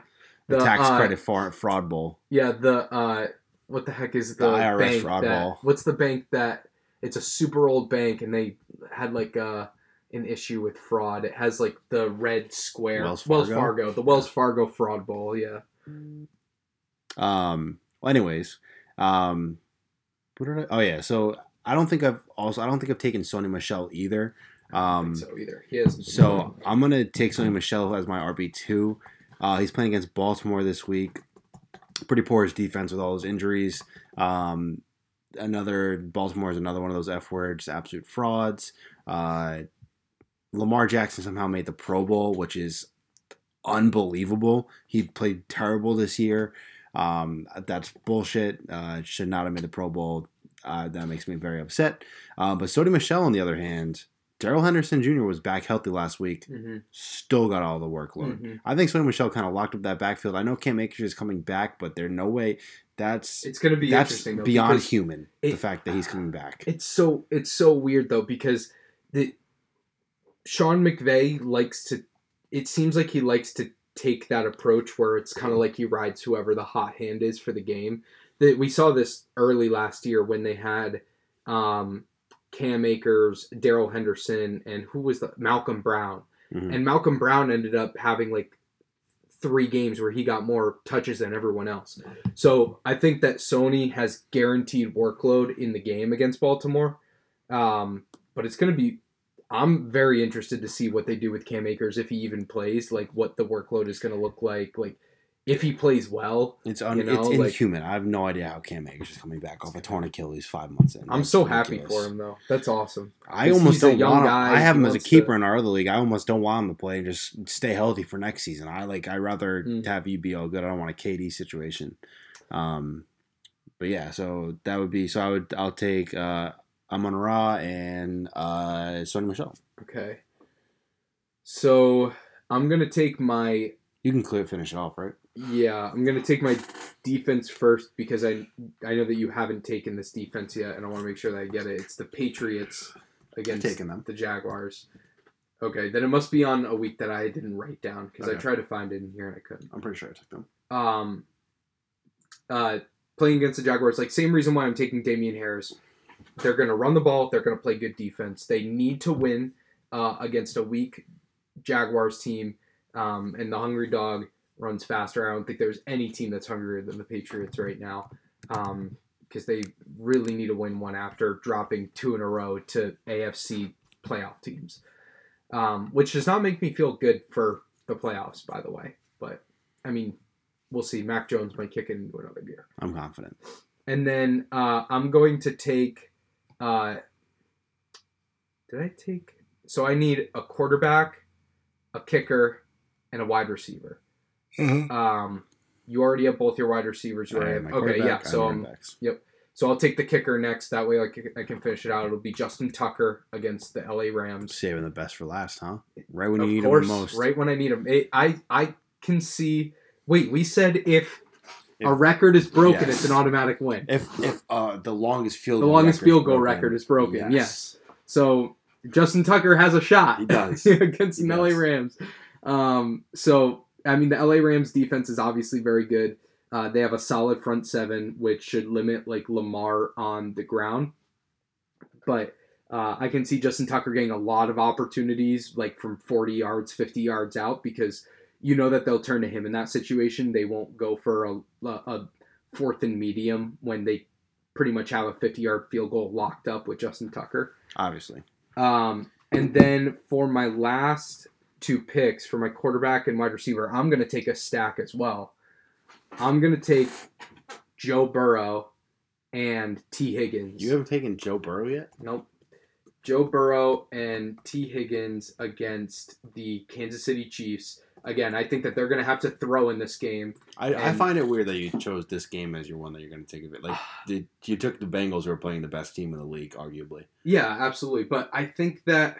The tax credit fraud bowl. Yeah, the what the heck is the IRS bank fraud bowl? What's the bank that? It's a super old bank, and they had like an issue with fraud. It has like the red square. Wells Fargo. The Wells Fargo fraud bowl. Yeah. Well, anyways, what did I? Oh yeah. So I don't think I've taken Sony Michel either. I don't think so either. He has. So I'm gonna take Sony Michel as my RB2. He's playing against Baltimore this week. Pretty poor his defense with all those injuries. Baltimore is another one of those F words, absolute frauds. Lamar Jackson somehow made the Pro Bowl, which is unbelievable. He played terrible this year. That's bullshit. Should not have made the Pro Bowl. That makes me very upset. But Sony Michel, on the other hand, Darrell Henderson Jr. was back healthy last week. Mm-hmm. Still got all the workload. Mm-hmm. I think Sony Michel kind of locked up that backfield. I know Cam Akers is coming back, but there's no way it's going to be interesting. That's beyond human. The fact that he's coming back. It's so weird though, because Sean McVay likes to. It seems like he likes to take that approach where it's kind of like he rides whoever the hot hand is for the game. We saw this early last year when they had. Cam Akers, Darryl Henderson, and Malcolm Brown. Mm-hmm. And Malcolm Brown ended up having like 3 games where he got more touches than everyone else. So I think that Sony has guaranteed workload in the game against Baltimore. But it's going to be, I'm very interested to see what they do with Cam Akers, if he even plays, like what the workload is going to look like. Like if he plays well, it's inhuman. I have no idea how Cam Akers is coming back off a torn Achilles 5 months in. I'm so happy for him though. That's awesome. I almost don't want him. I have him as a keeper in our other league. I almost don't want him to play and just stay healthy for next season. I rather have you be all good. I don't want a KD situation. But yeah, so that would be. So I'll take Amon-Ra and Sony Michel. Okay. So I'm gonna take my. You can finish it off, right? Yeah, I'm going to take my defense first because I know that you haven't taken this defense yet, and I want to make sure that I get it. It's the Patriots against the Jaguars. Okay, then it must be on a week that I didn't write down because I tried to find it in here and I couldn't. I'm pretty sure I took them. Playing against the Jaguars, like same reason why I'm taking Damian Harris. They're going to run the ball. They're going to play good defense. They need to win against a weak Jaguars team, and the Hungry Dog runs faster. I don't think there's any team that's hungrier than the Patriots right now, because they really need to win one after dropping 2 in a row to AFC playoff teams, which does not make me feel good for the playoffs, by the way. But, I mean, we'll see. Mac Jones might kick into another gear. I'm confident. And then I'm going to take So I need a quarterback, a kicker, and a wide receiver. Mm-hmm. You already have both your wide receivers. Yep. So I'll take the kicker next. That way, I can finish it out. It'll be Justin Tucker against the LA Rams. Saving the best for last, huh? Right when you need him most. Right when I need him. I can see. Wait, we said if a record is broken, it's an automatic win. If the longest field goal record is broken, yes. So Justin Tucker has a shot. He does against the LA Rams. So. I mean, the LA Rams defense is obviously very good. They have a solid front 7, which should limit like Lamar on the ground. But I can see Justin Tucker getting a lot of opportunities, like from 40 yards, 50 yards out, because you know that they'll turn to him in that situation. They won't go for a 4th and medium when they pretty much have a 50-yard field goal locked up with Justin Tucker. Obviously. And then for my last two picks for my quarterback and wide receiver, I'm going to take a stack as well. I'm going to take Joe Burrow and T. Higgins. You haven't taken Joe Burrow yet? Nope. Joe Burrow and T. Higgins against the Kansas City Chiefs. Again, I think that they're going to have to throw in this game. I find it weird that you chose this game as your one that you're going to take. Like, you took the Bengals, who are playing the best team in the league, arguably. Yeah, absolutely. But I think that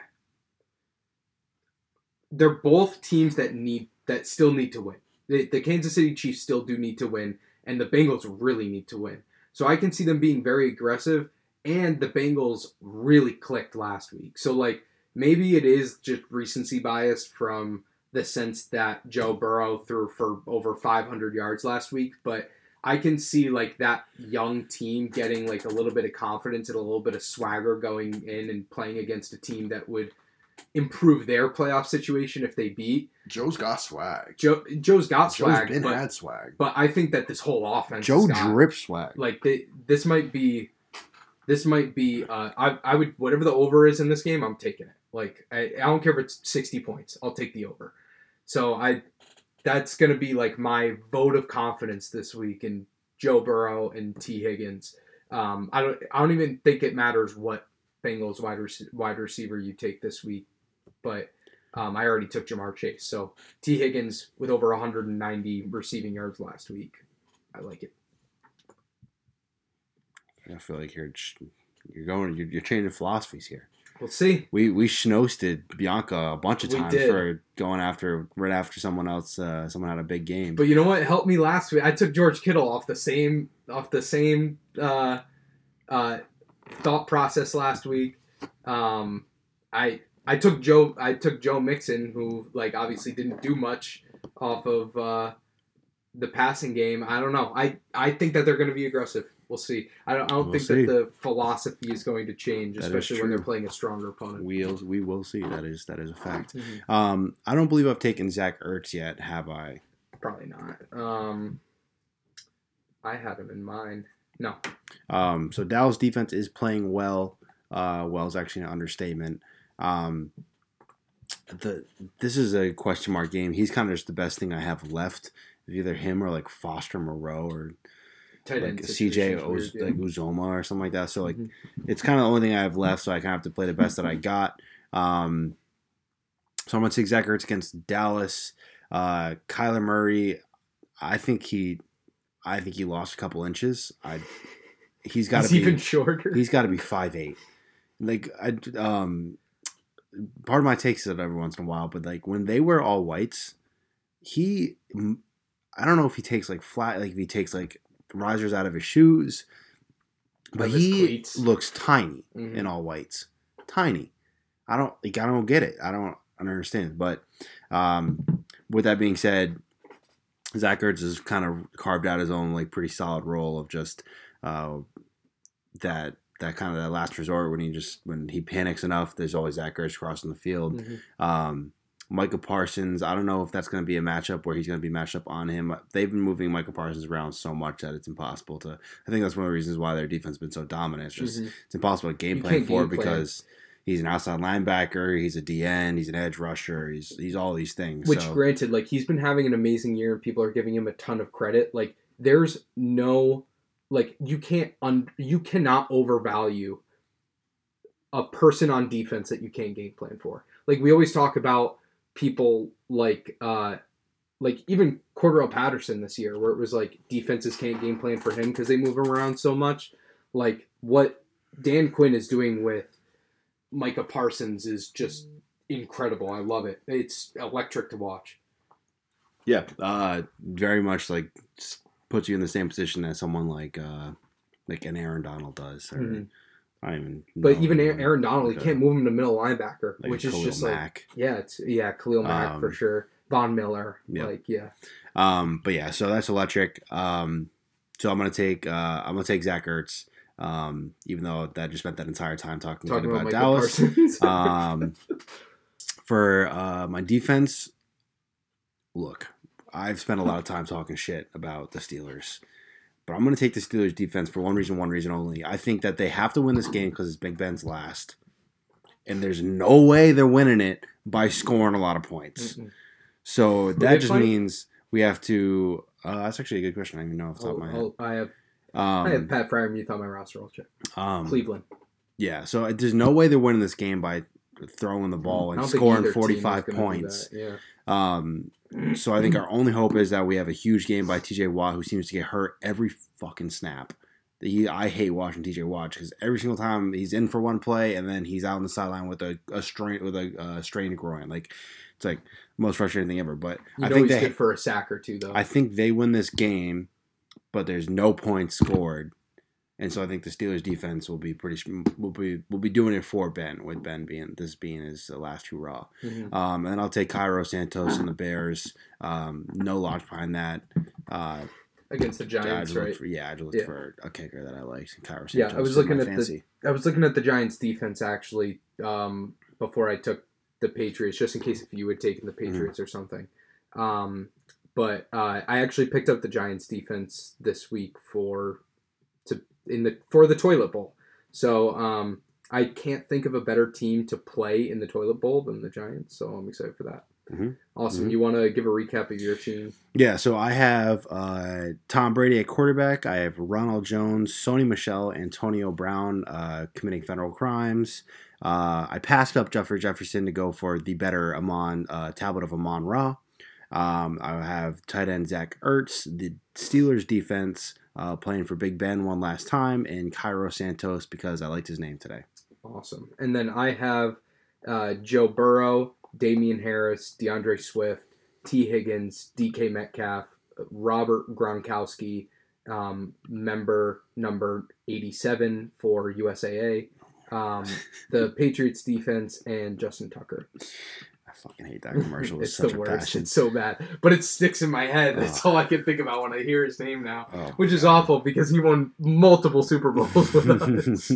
they're both teams that still need to win. The Kansas City Chiefs still do need to win, and the Bengals really need to win. So I can see them being very aggressive, and the Bengals really clicked last week. So, like, maybe it is just recency bias from the sense that Joe Burrow threw for over 500 yards last week, but I can see, like, that young team getting, like, a little bit of confidence and a little bit of swagger going in and playing against a team that would improve their playoff situation if they beat. Joe's got swag. Joe's got swag. Joe's been had swag. But I think that this whole offense, Joe drip swag. Like, this might be. I would, whatever the over is in this game, I'm taking it. Like, I don't care if it's 60 points. I'll take the over. So that's gonna be like my vote of confidence this week in Joe Burrow and T. Higgins. I don't even think it matters what Bengals wide receiver you take this week, but I already took Ja'Marr Chase. So T. Higgins with over 190 receiving yards last week. I like it. I feel like you're changing philosophies here. We'll see. We schnosted Bianca a bunch of times for going right after someone else. Someone had a big game. But you know what helped me last week? I took George Kittle off the same thought process last week. I took Joe Mixon, who, like, obviously didn't do much off of the passing game. I don't know. I think that they're going to be aggressive. We'll see. I don't think that the philosophy is going to change, especially when they're playing a stronger opponent. We will see. That is a fact. Mm-hmm. I don't believe I've taken Zach Ertz yet, have I? Probably not. I had him in mind. No. So Dallas defense is playing well. Well is actually an understatement. This is a question mark game. He's kind of just the best thing I have left. Either him or, like, Foster Moreau or tight end, like CJ Uzoma or something like that. So, like, it's kind of the only thing I have left, so I kind of have to play the best that I got. So I'm going to take Zach Ertz against Dallas. Kyler Murray, I think he lost a couple inches. He's got to be even shorter. He's got to be 5'8". Like, part of my takes is every once in a while, but, like, when they wear all whites, I don't know if he takes, like, flat, like, if he takes, like, risers out of his shoes, but he looks tiny in all whites. Tiny. I don't get it. I don't understand. But with that being said, Zach Ertz has kind of carved out his own, like, pretty solid role of just that kind of that last resort when he panics enough. There's always Zach Ertz crossing the field. Mm-hmm. Michael Parsons, I don't know if that's going to be a matchup where he's going to be matched up on him. They've been moving Michael Parsons around so much that it's impossible to. I think that's one of the reasons why their defense has been so dominant. It's just it's impossible to game plan for because he's an outside linebacker, he's a DN, he's an edge rusher, he's all these things. Which, granted, like, he's been having an amazing year and people are giving him a ton of credit. Like, there's no, like, you cannot overvalue a person on defense that you can't game plan for. Like, we always talk about people like even Cordarrelle Patterson this year, where it was like defenses can't game plan for him because they move him around so much. Like, what Dan Quinn is doing with Micah Parsons is just incredible. I love it. It's electric to watch. Yeah, very much like puts you in the same position that someone like an Aaron Donald does. Or, Aaron Donald, you can't move him to middle linebacker, like, which is Khalil just Mack. Like, Khalil Mack for sure. Von Miller, yeah. Like, yeah. But yeah, so that's electric. So I'm gonna take Zach Ertz. Even though that just spent that entire time talking about Dallas. For my defense, look, I've spent a lot of time talking shit about the Steelers. But I'm going to take the Steelers defense for one reason only. I think that they have to win this game because it's Big Ben's last. And there's no way they're winning it by scoring a lot of points. Mm-mm. So that just means we have to that's actually a good question. I don't even know off the top of my head. I have Pat Fryer and you thought my roster. I'll check. Cleveland. Yeah, so there's no way they're winning this game by throwing the ball and scoring 45 points. Yeah. So I think our only hope is that we have a huge game by T.J. Watt, who seems to get hurt every fucking snap. I hate watching T.J. Watt because every single time he's in for one play and then he's out on the sideline with a strained groin. Like, it's like the most frustrating thing ever. But I think he's good for a sack or two, though. I think they win this game, but there's no points scored, and so I think the Steelers' defense will be doing it for Ben, with Ben being his last hurrah. Mm-hmm. And then I'll take Cairo Santos and the Bears. No lock behind that. Against the Giants, right? I just looked for a kicker that I liked. Cairo Santos. Yeah, I was looking at the Giants' defense actually before I took the Patriots, just in case if you had taken the Patriots mm-hmm. or something. But I actually picked up the Giants' defense this week for the toilet bowl. So I can't think of a better team to play in the toilet bowl than the Giants. So I'm excited for that. Mm-hmm. Awesome. Mm-hmm. You want to give a recap of your team? Yeah. So I have Tom Brady at quarterback. I have Ronald Jones, Sony Michel, Antonio Brown committing federal crimes. I passed up Jefferson to go for the better tablet of Amon-Ra. I have tight end Zach Ertz, the Steelers defense playing for Big Ben one last time, and Cairo Santos because I liked his name today. Awesome. And then I have Joe Burrow, Damian Harris, DeAndre Swift, T. Higgins, DK Metcalf, Robert Gronkowski, member number 87 for USAA, the Patriots defense, and Justin Tucker. I fucking hate that commercial. It's such the worst. Passion. It's so bad. But it sticks in my head. That's all I can think about when I hear his name now, which is awful because he won multiple Super Bowls with us.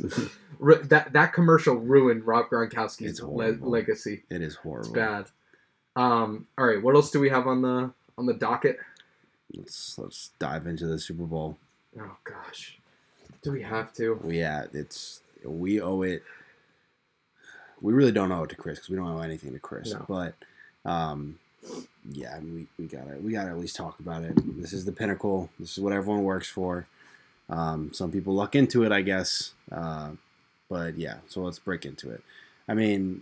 That commercial ruined Rob Gronkowski's legacy. It is horrible. It's bad. All right, what else do we have on the docket? Let's dive into the Super Bowl. Oh, gosh. Do we have to? Yeah, we owe it. We really don't owe it to Chris because we don't owe anything to Chris. No. But, yeah, I mean, we gotta at least talk about it. This is the pinnacle. This is what everyone works for. Some people luck into it, I guess. But, yeah, so let's break into it. I mean,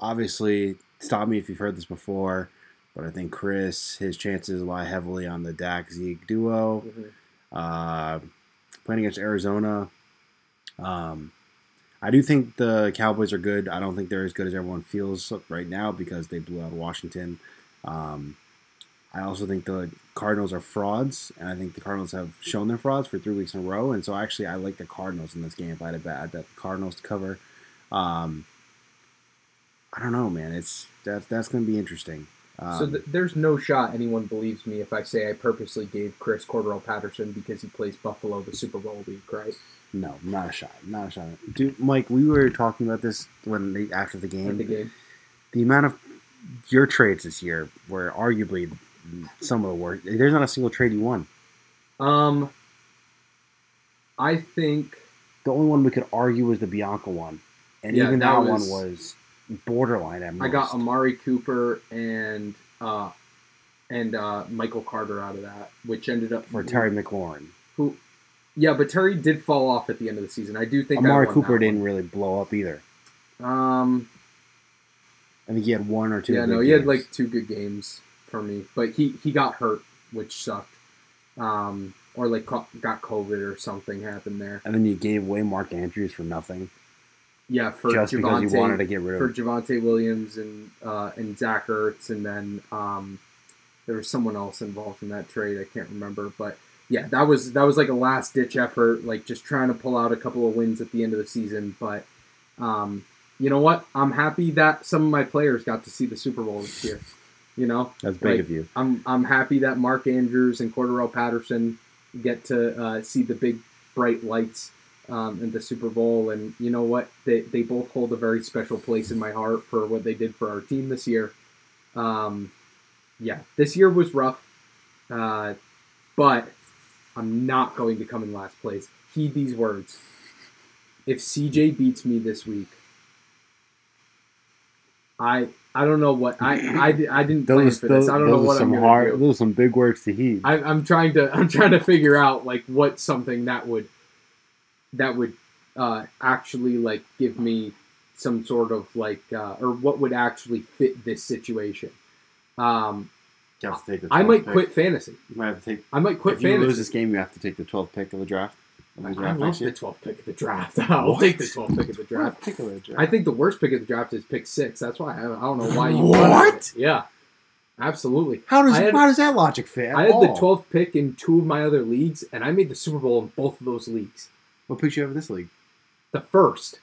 obviously, stop me if you've heard this before, but I think Chris, his chances lie heavily on the Dak-Zeke duo. Mm-hmm. Playing against Arizona. I do think the Cowboys are good. I don't think they're as good as everyone feels right now because they blew out Washington. I also think the Cardinals are frauds, and I think the Cardinals have shown their frauds for 3 weeks in a row. And so, actually, I like the Cardinals in this game. If I had a bet, I'd bet the Cardinals to cover. I don't know, man. That's going to be interesting. So there's no shot anyone believes me if I say I purposely gave Chris Cordarrelle Patterson because he plays Buffalo the Super Bowl week, right? No, not a shot. Not a shot. Dude, Mike, we were talking about this after the game. The amount of your trades this year were arguably some of the worst. There's not a single trade you won. I think the only one we could argue was the Bianca one, and even that one was borderline at most. I got Amari Cooper and Michael Carter out of that, which ended up for Terry McLaurin. Yeah, but Terry did fall off at the end of the season. I do think Amari Cooper didn't really blow up either. I think he had one or two. Yeah, no, he had like two good games for me, but he got hurt, which sucked, or like got COVID or something happened there. And then you gave away Mark Andrews for nothing. Yeah, for just Javonte, because you wanted to get rid of for Javonte Williams and Zach Ertz, and then there was someone else involved in that trade. I can't remember, but. Yeah, that was like a last-ditch effort, like just trying to pull out a couple of wins at the end of the season. But you know what? I'm happy that some of my players got to see the Super Bowl this year. You know, that's big of you. I'm happy that Mark Andrews and Cordarrelle Patterson get to see the big bright lights in the Super Bowl. And you know what? They both hold a very special place in my heart for what they did for our team this year. Yeah, this year was rough, but. I'm not going to come in last place. Heed these words. If CJ beats me this week, I I don't know what I didn't plan for this. I don't know what I'm going to do. Those are some big words to heed. I'm trying to figure out like what something that would actually like give me some sort of like or what would actually fit this situation. You have to take the 12th pick. I might quit fantasy. You might have to take. I might quit fantasy. If you lose this game, you have to take the 12th pick of the draft. I love the 12th pick of the draft. I'll take the 12th pick of the draft. I think the worst pick of the draft is pick 6. That's why I don't know why you. What? Yeah, absolutely. How does that logic fit? I had the 12th pick in 2 of my other leagues, and I made the Super Bowl in both of those leagues. What pick do you have in this league? The first.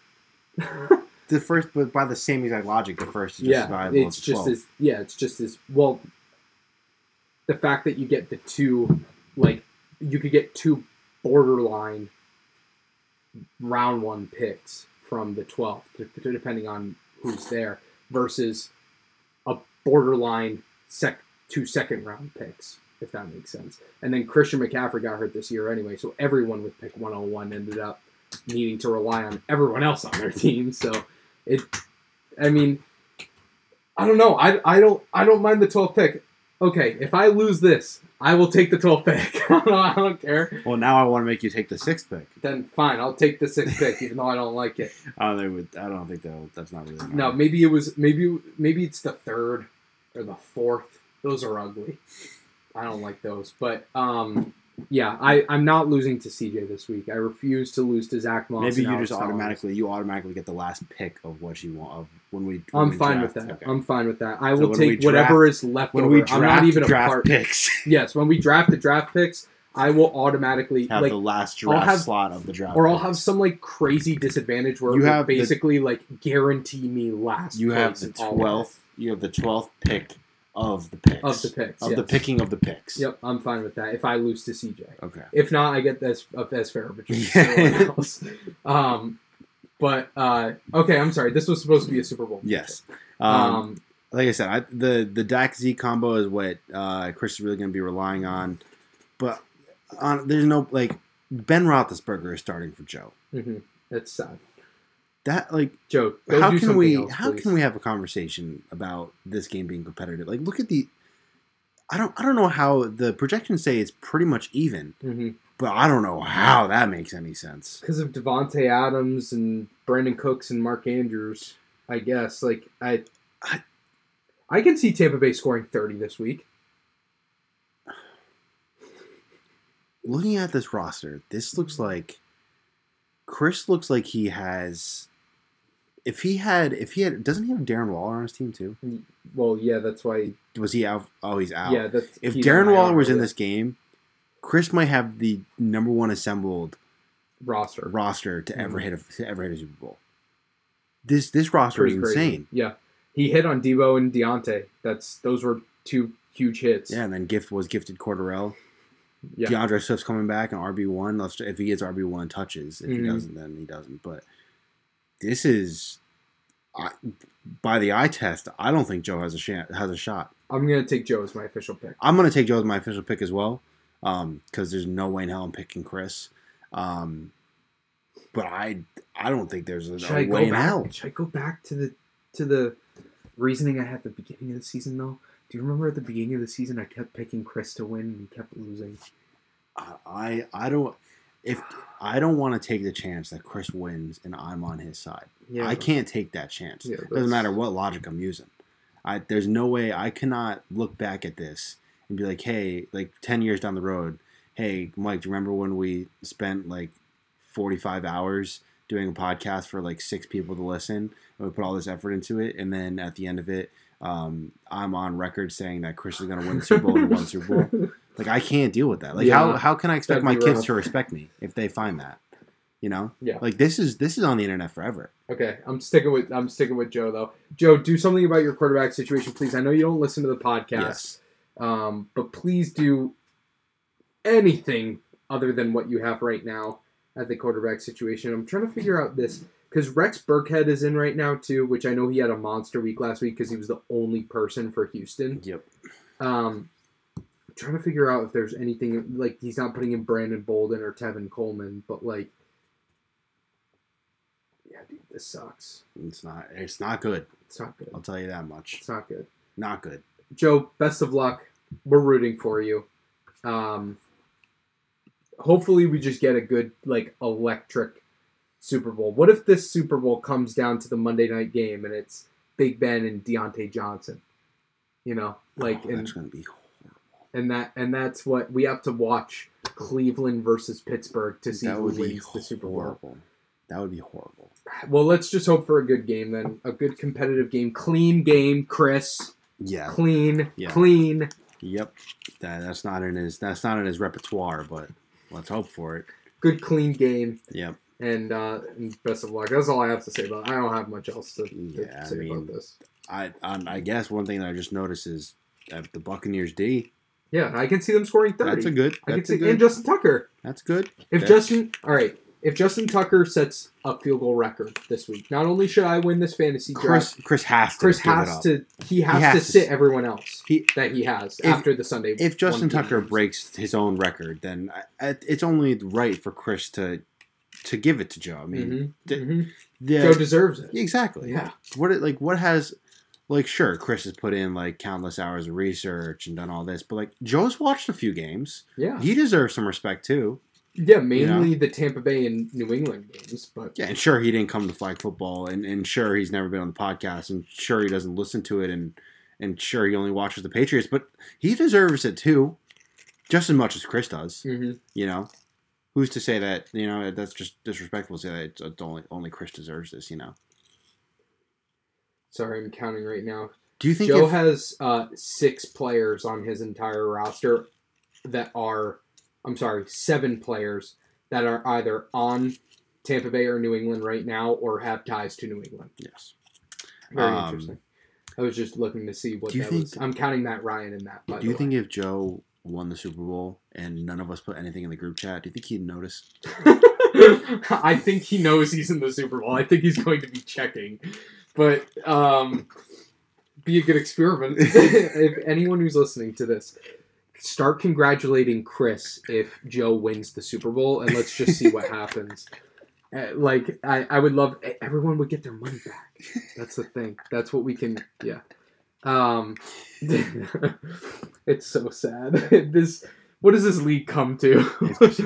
The first, but by the same exact logic, the first is just as valuable as 12. It's just as well. The fact that you get the 2, like you could get 2. Borderline round 1 picks from the 12th, depending on who's there, versus a borderline 2 second-round picks, if that makes sense. And then Christian McCaffrey got hurt this year anyway, so everyone with pick 101 ended up needing to rely on everyone else on their team. So, I don't know. I don't mind the 12th pick. Okay, if I lose this, I will take the 12th pick. I don't care. Well, now I want to make you take the 6th pick. Then fine, I'll take the 6th pick, even though I don't like it. I don't think that's not really. No, maybe it was. Maybe it's the 3rd or the 4th. Those are ugly. I don't like those. But I'm not losing to CJ this week. I refuse to lose to Zach Moss. Maybe you just automatically get the last pick of what you want of when we. I'm fine with that. Okay. I'm fine with that. I will take whatever is left over. I'm not even a part. Picks. Yes, when we draft the draft picks, I will automatically have the last draft slot of the draft. Or I'll have some like crazy disadvantage where you have basically guarantee me last. You have the 12th. You have the 12th pick. Of the picks. Of the picks. Of the picking of the picks. Yep, I'm fine with that if I lose to CJ. Okay. If not, I get this up as fair between everyone else. Okay, I'm sorry. This was supposed to be a Super Bowl. Yes. Like I said, the Dak Z combo is what Chris is really going to be relying on. But there's no, Ben Roethlisberger is starting for Joe. Mm-hmm. That's sad. That Joe, how can we have a conversation about this game being competitive? Like, look at the, I don't know how the projections say it's pretty much even, mm-hmm. but I don't know how that makes any sense because of Devontae Adams and Brandon Cooks and Mark Andrews. I guess I can see Tampa Bay scoring 30 this week. Looking at this roster, this looks like Chris looks like he has. Doesn't he have Darren Waller on his team too? Well, yeah, that's why. Was he out? Oh, he's out. Yeah, if Darren Waller was in this game, Chris might have the number 1 assembled roster to ever hit a Super Bowl. This roster is insane. Yeah, he hit on Debo and Deontay. Those were 2 huge hits. Yeah, and then Gift was gifted Cordarrelle. Yeah. DeAndre Swift's coming back and RB1. If he gets RB1 touches, if he doesn't, then he doesn't. But this is, by the eye test, I don't think Joe has a shot. I'm going to take Joe as my official pick. I'm going to take Joe as my official pick as well, because there's no way in hell I'm picking Chris. But I don't think there's a way in hell. Should I go back to the reasoning I had at the beginning of the season though? Do you remember at the beginning of the season I kept picking Chris to win and kept losing? I don't want to take the chance that Chris wins and I'm on his side. Yeah, I can't take that chance. Yeah, doesn't matter what logic I'm using. There's no way I cannot look back at this and be like, hey, 10 years down the road, hey, Mike, do you remember when we spent 45 hours doing a podcast for 6 people to listen and we put all this effort into it and then at the end of it, I'm on record saying that Chris is going to win the Super Bowl and won Super Bowl. I can't deal with that. How can I expect my kids to respect me if they find that? You know? Yeah. This is on the internet forever. Okay, I'm sticking with Joe though. Joe, do something about your quarterback situation, please. I know you don't listen to the podcast, yes. But please do anything other than what you have right now at the quarterback situation. I'm trying to figure out this. Because Rex Burkhead is in right now, too, which I know he had a monster week last week because he was the only person for Houston. Yep. I'm trying to figure out if there's anything, he's not putting in Brandon Bolden or Tevin Coleman, but, yeah, dude, This sucks. It's not good. It's not good. I'll tell you that much. It's not good. Not good. Joe, best of luck. We're rooting for you. Hopefully we just get a good, like, electric Super Bowl. What if this Super Bowl comes down to the Monday night game and it's Big Ben and Deontay Johnson? You know, like, that's going to be horrible. And that's what we have to watch: Cleveland versus Pittsburgh to see who wins the Super Bowl. That would be horrible. Well, let's just hope for a good game then, a good competitive game, clean game, Chris. Yeah. Clean. Yep. That's not in his repertoire, but let's hope for it. Good clean game. Yep. And best of luck. That's all I have to say about it. I don't have much else to say about this. I guess one thing that I just noticed is that the Buccaneers D. Yeah, I can see them scoring 30. That's a good. And Justin Tucker. That's good. If Justin Tucker sets a field goal record this week, not only should I win this fantasy draft, Chris has to sit everyone else after the Sunday. If Justin Tucker breaks his own record, then it's only right for Chris to give it to Joe. I mean, Joe deserves it. Exactly. Yeah. Sure, Chris has put in countless hours of research and done all this, but Joe's watched a few games. Yeah. He deserves some respect too. Yeah, mainly the Tampa Bay and New England games. But yeah, and sure, he didn't come to Flag Football, and sure, he's never been on the podcast, and sure, he doesn't listen to it, and sure, he only watches the Patriots, but he deserves it too, just as much as Chris does. Mm-hmm. You know, who's to say that? You know, that's just disrespectful to say that it's only Chris deserves this. You know. Sorry, I'm counting right now. Do you think Joe has 6 players on his entire roster that are? I'm sorry, 7 players that are either on Tampa Bay or New England right now or have ties to New England. Yes. Very interesting. I was just looking to see what that was. I'm counting Matt Ryan in that. Do you think if Joe won the Super Bowl and none of us put anything in the group chat, do you think he'd notice? I think he knows he's in the Super Bowl. I think he's going to be checking. But be a good experiment. If anyone who's listening to this, start congratulating Chris if Joe wins the Super Bowl, and let's just see what happens. I would love – everyone would get their money back. That's the thing. That's what we can – yeah. It's so sad. What does this league come to?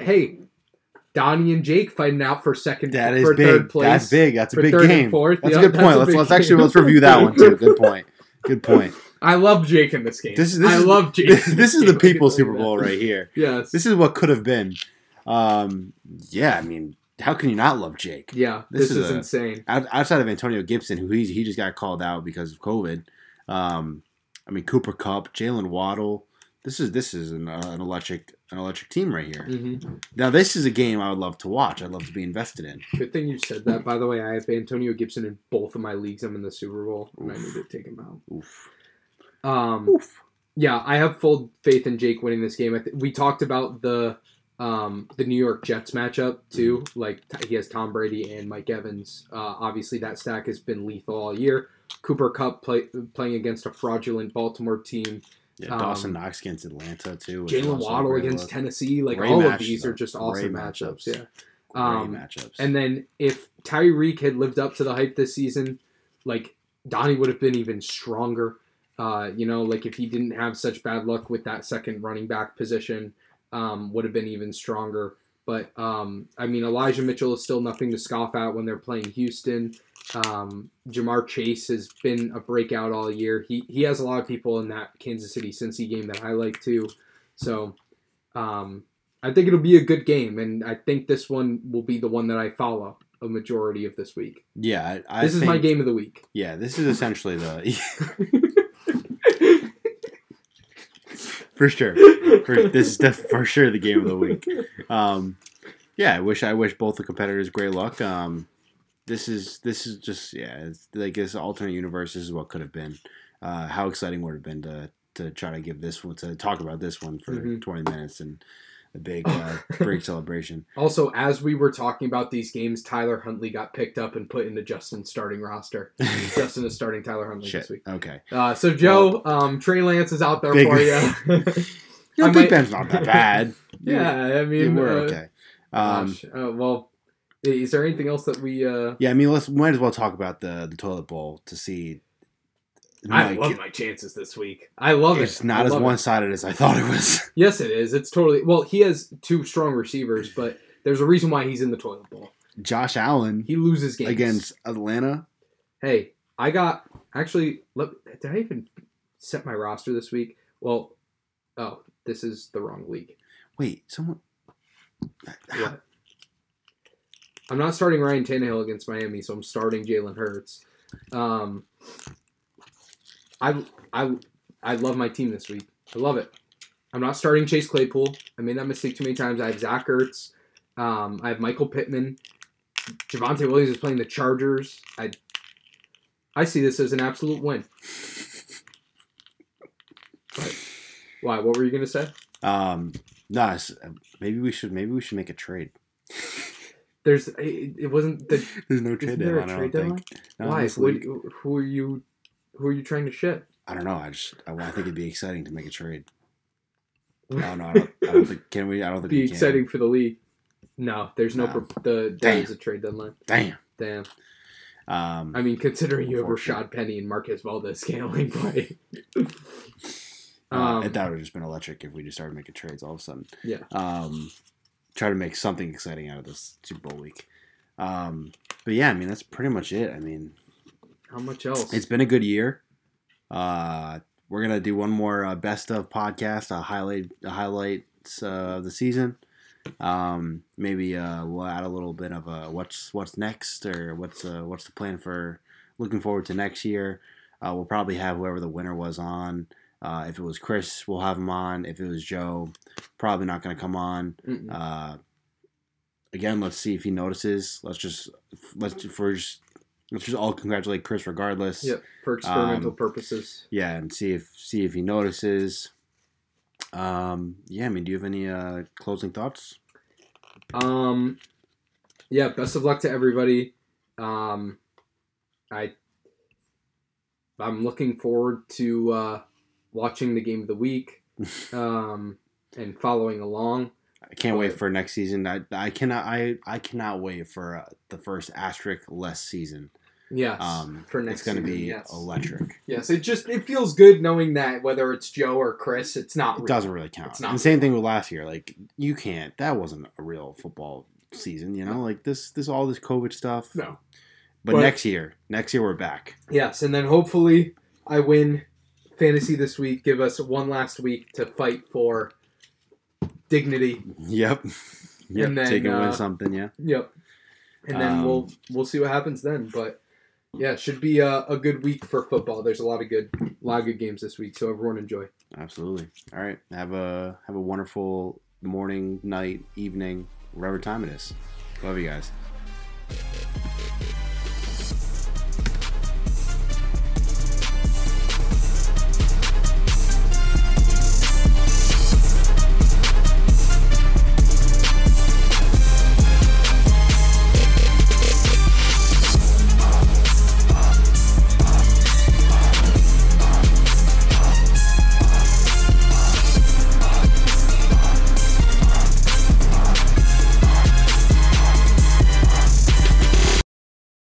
Hey, Donnie and Jake fighting out for third place. That's big. That's a big game. That's a good point. Let's review that one too. Good point. I love Jake in this game. This is the people's Super Bowl right here. Yes. This is what could have been. Yeah, I mean, how can you not love Jake? Yeah, this is insane. Outside of Antonio Gibson, who he just got called out because of COVID. I mean, Cooper Kupp, Jaylen Waddle. This is an electric team right here. Mm-hmm. Now, this is a game I would love to watch. I'd love to be invested in. Good thing you said that. By the way, I have Antonio Gibson in both of my leagues. I'm in the Super Bowl, and I need to take him out. Oof. Yeah, I have full faith in Jake winning this game. We talked about the New York Jets matchup too. He has Tom Brady and Mike Evans. Obviously, that stack has been lethal all year. Cooper Kupp playing against a fraudulent Baltimore team. Yeah, Dawson Knox against Atlanta too. Jaylen Waddle against Tennessee. All of these are just awesome matchups. Yeah, great matchups. And then if Tyreek had lived up to the hype this season, Donnie would have been even stronger. If he didn't have such bad luck with that second running back position, would have been even stronger. But, I mean, Elijah Mitchell is still nothing to scoff at when they're playing Houston. Ja'Marr Chase has been a breakout all year. He has a lot of people in that Kansas City-Cincy game that I like too. So I think it'll be a good game, and I think this one will be the one that I follow a majority of this week. Yeah. This is my game of the week. Yeah, this is essentially the... This is for sure the game of the week. I wish both the competitors great luck. This is just this alternate universe. This is what could have been. How exciting would it have been to try to give this one, to talk about this one for 20 minutes and a big break celebration. Also, as we were talking about these games, Tyler Huntley got picked up and put into Justin's starting roster. Justin is starting Tyler Huntley this week. Okay. So Joe, Trey Lance is out there for you. Your Big Ben's not that bad. Yeah, I mean, we're okay. Well, Is there anything else that we... Yeah, I mean, let's might as well talk about the toilet bowl to see... I love my chances this week. I love it. It's not as one-sided as I thought it was. Yes, it is. It's totally... Well, he has two strong receivers, but there's a reason why he's in the toilet bowl. Josh Allen... He loses games. Against Atlanta. Hey, I got... Actually, look, did I even set my roster this week? Well, oh, this is the wrong league. Wait, someone... What? I'm not starting Ryan Tannehill against Miami, so I'm starting Jalen Hurts. I love my team this week. I love it. I'm not starting Chase Claypool. I made that mistake too many times. I have Zach Ertz. I have Michael Pittman. Javonte Williams is playing the Chargers. I see this as an absolute win. But, why? What were you gonna say? No, maybe we should make a trade. There's no trade deadline. I don't think. Why? Who are you trying to ship? I don't know. I think it'd be exciting to make a trade. No, I don't think. Can we? I don't think be we can. Exciting for the league. No, there's no. There's a trade deadline. Damn. I mean, considering you have Rashad Penny and Marquez Valdes-Scantling play. That would have just been electric if we just started making trades all of a sudden. Yeah. Try to make something exciting out of this Super Bowl week. But yeah, I mean, that's pretty much it. I mean, how much else? It's been a good year. We're going to do one more best of podcast, highlights of the season. Maybe we'll add a little bit of what's next or what's the plan for looking forward to next year. We'll probably have whoever the winner was on. If it was Chris, we'll have him on. If it was Joe, probably not going to come on. Again, let's see if he notices. Let's just all congratulate Chris regardless. Yep, for experimental purposes. Yeah, and see if he notices. Yeah, I mean, do you have any closing thoughts? Yeah, best of luck to everybody. I'm looking forward to. Watching the game of the week and following along. I can't wait for next season. I cannot wait for the first asterisk-less season. Yes, for next season. It's going to be electric. Yes, it feels good knowing that whether it's Joe or Chris, it's not real. It doesn't really count. And same thing with last year. Like, you can't. That wasn't a real football season, you know? Like, this all this COVID stuff. No. But next year we're back. Yes, and then hopefully I win... fantasy this week. Give us one last week to fight for dignity. Yep. And then, take and win something. Yeah. Yep. And then we'll see what happens then. But yeah, it should be a good week for football. There's a lot of good games this week. So everyone enjoy. Absolutely. All right. Have a wonderful morning, night, evening, whatever time it is. Love you guys.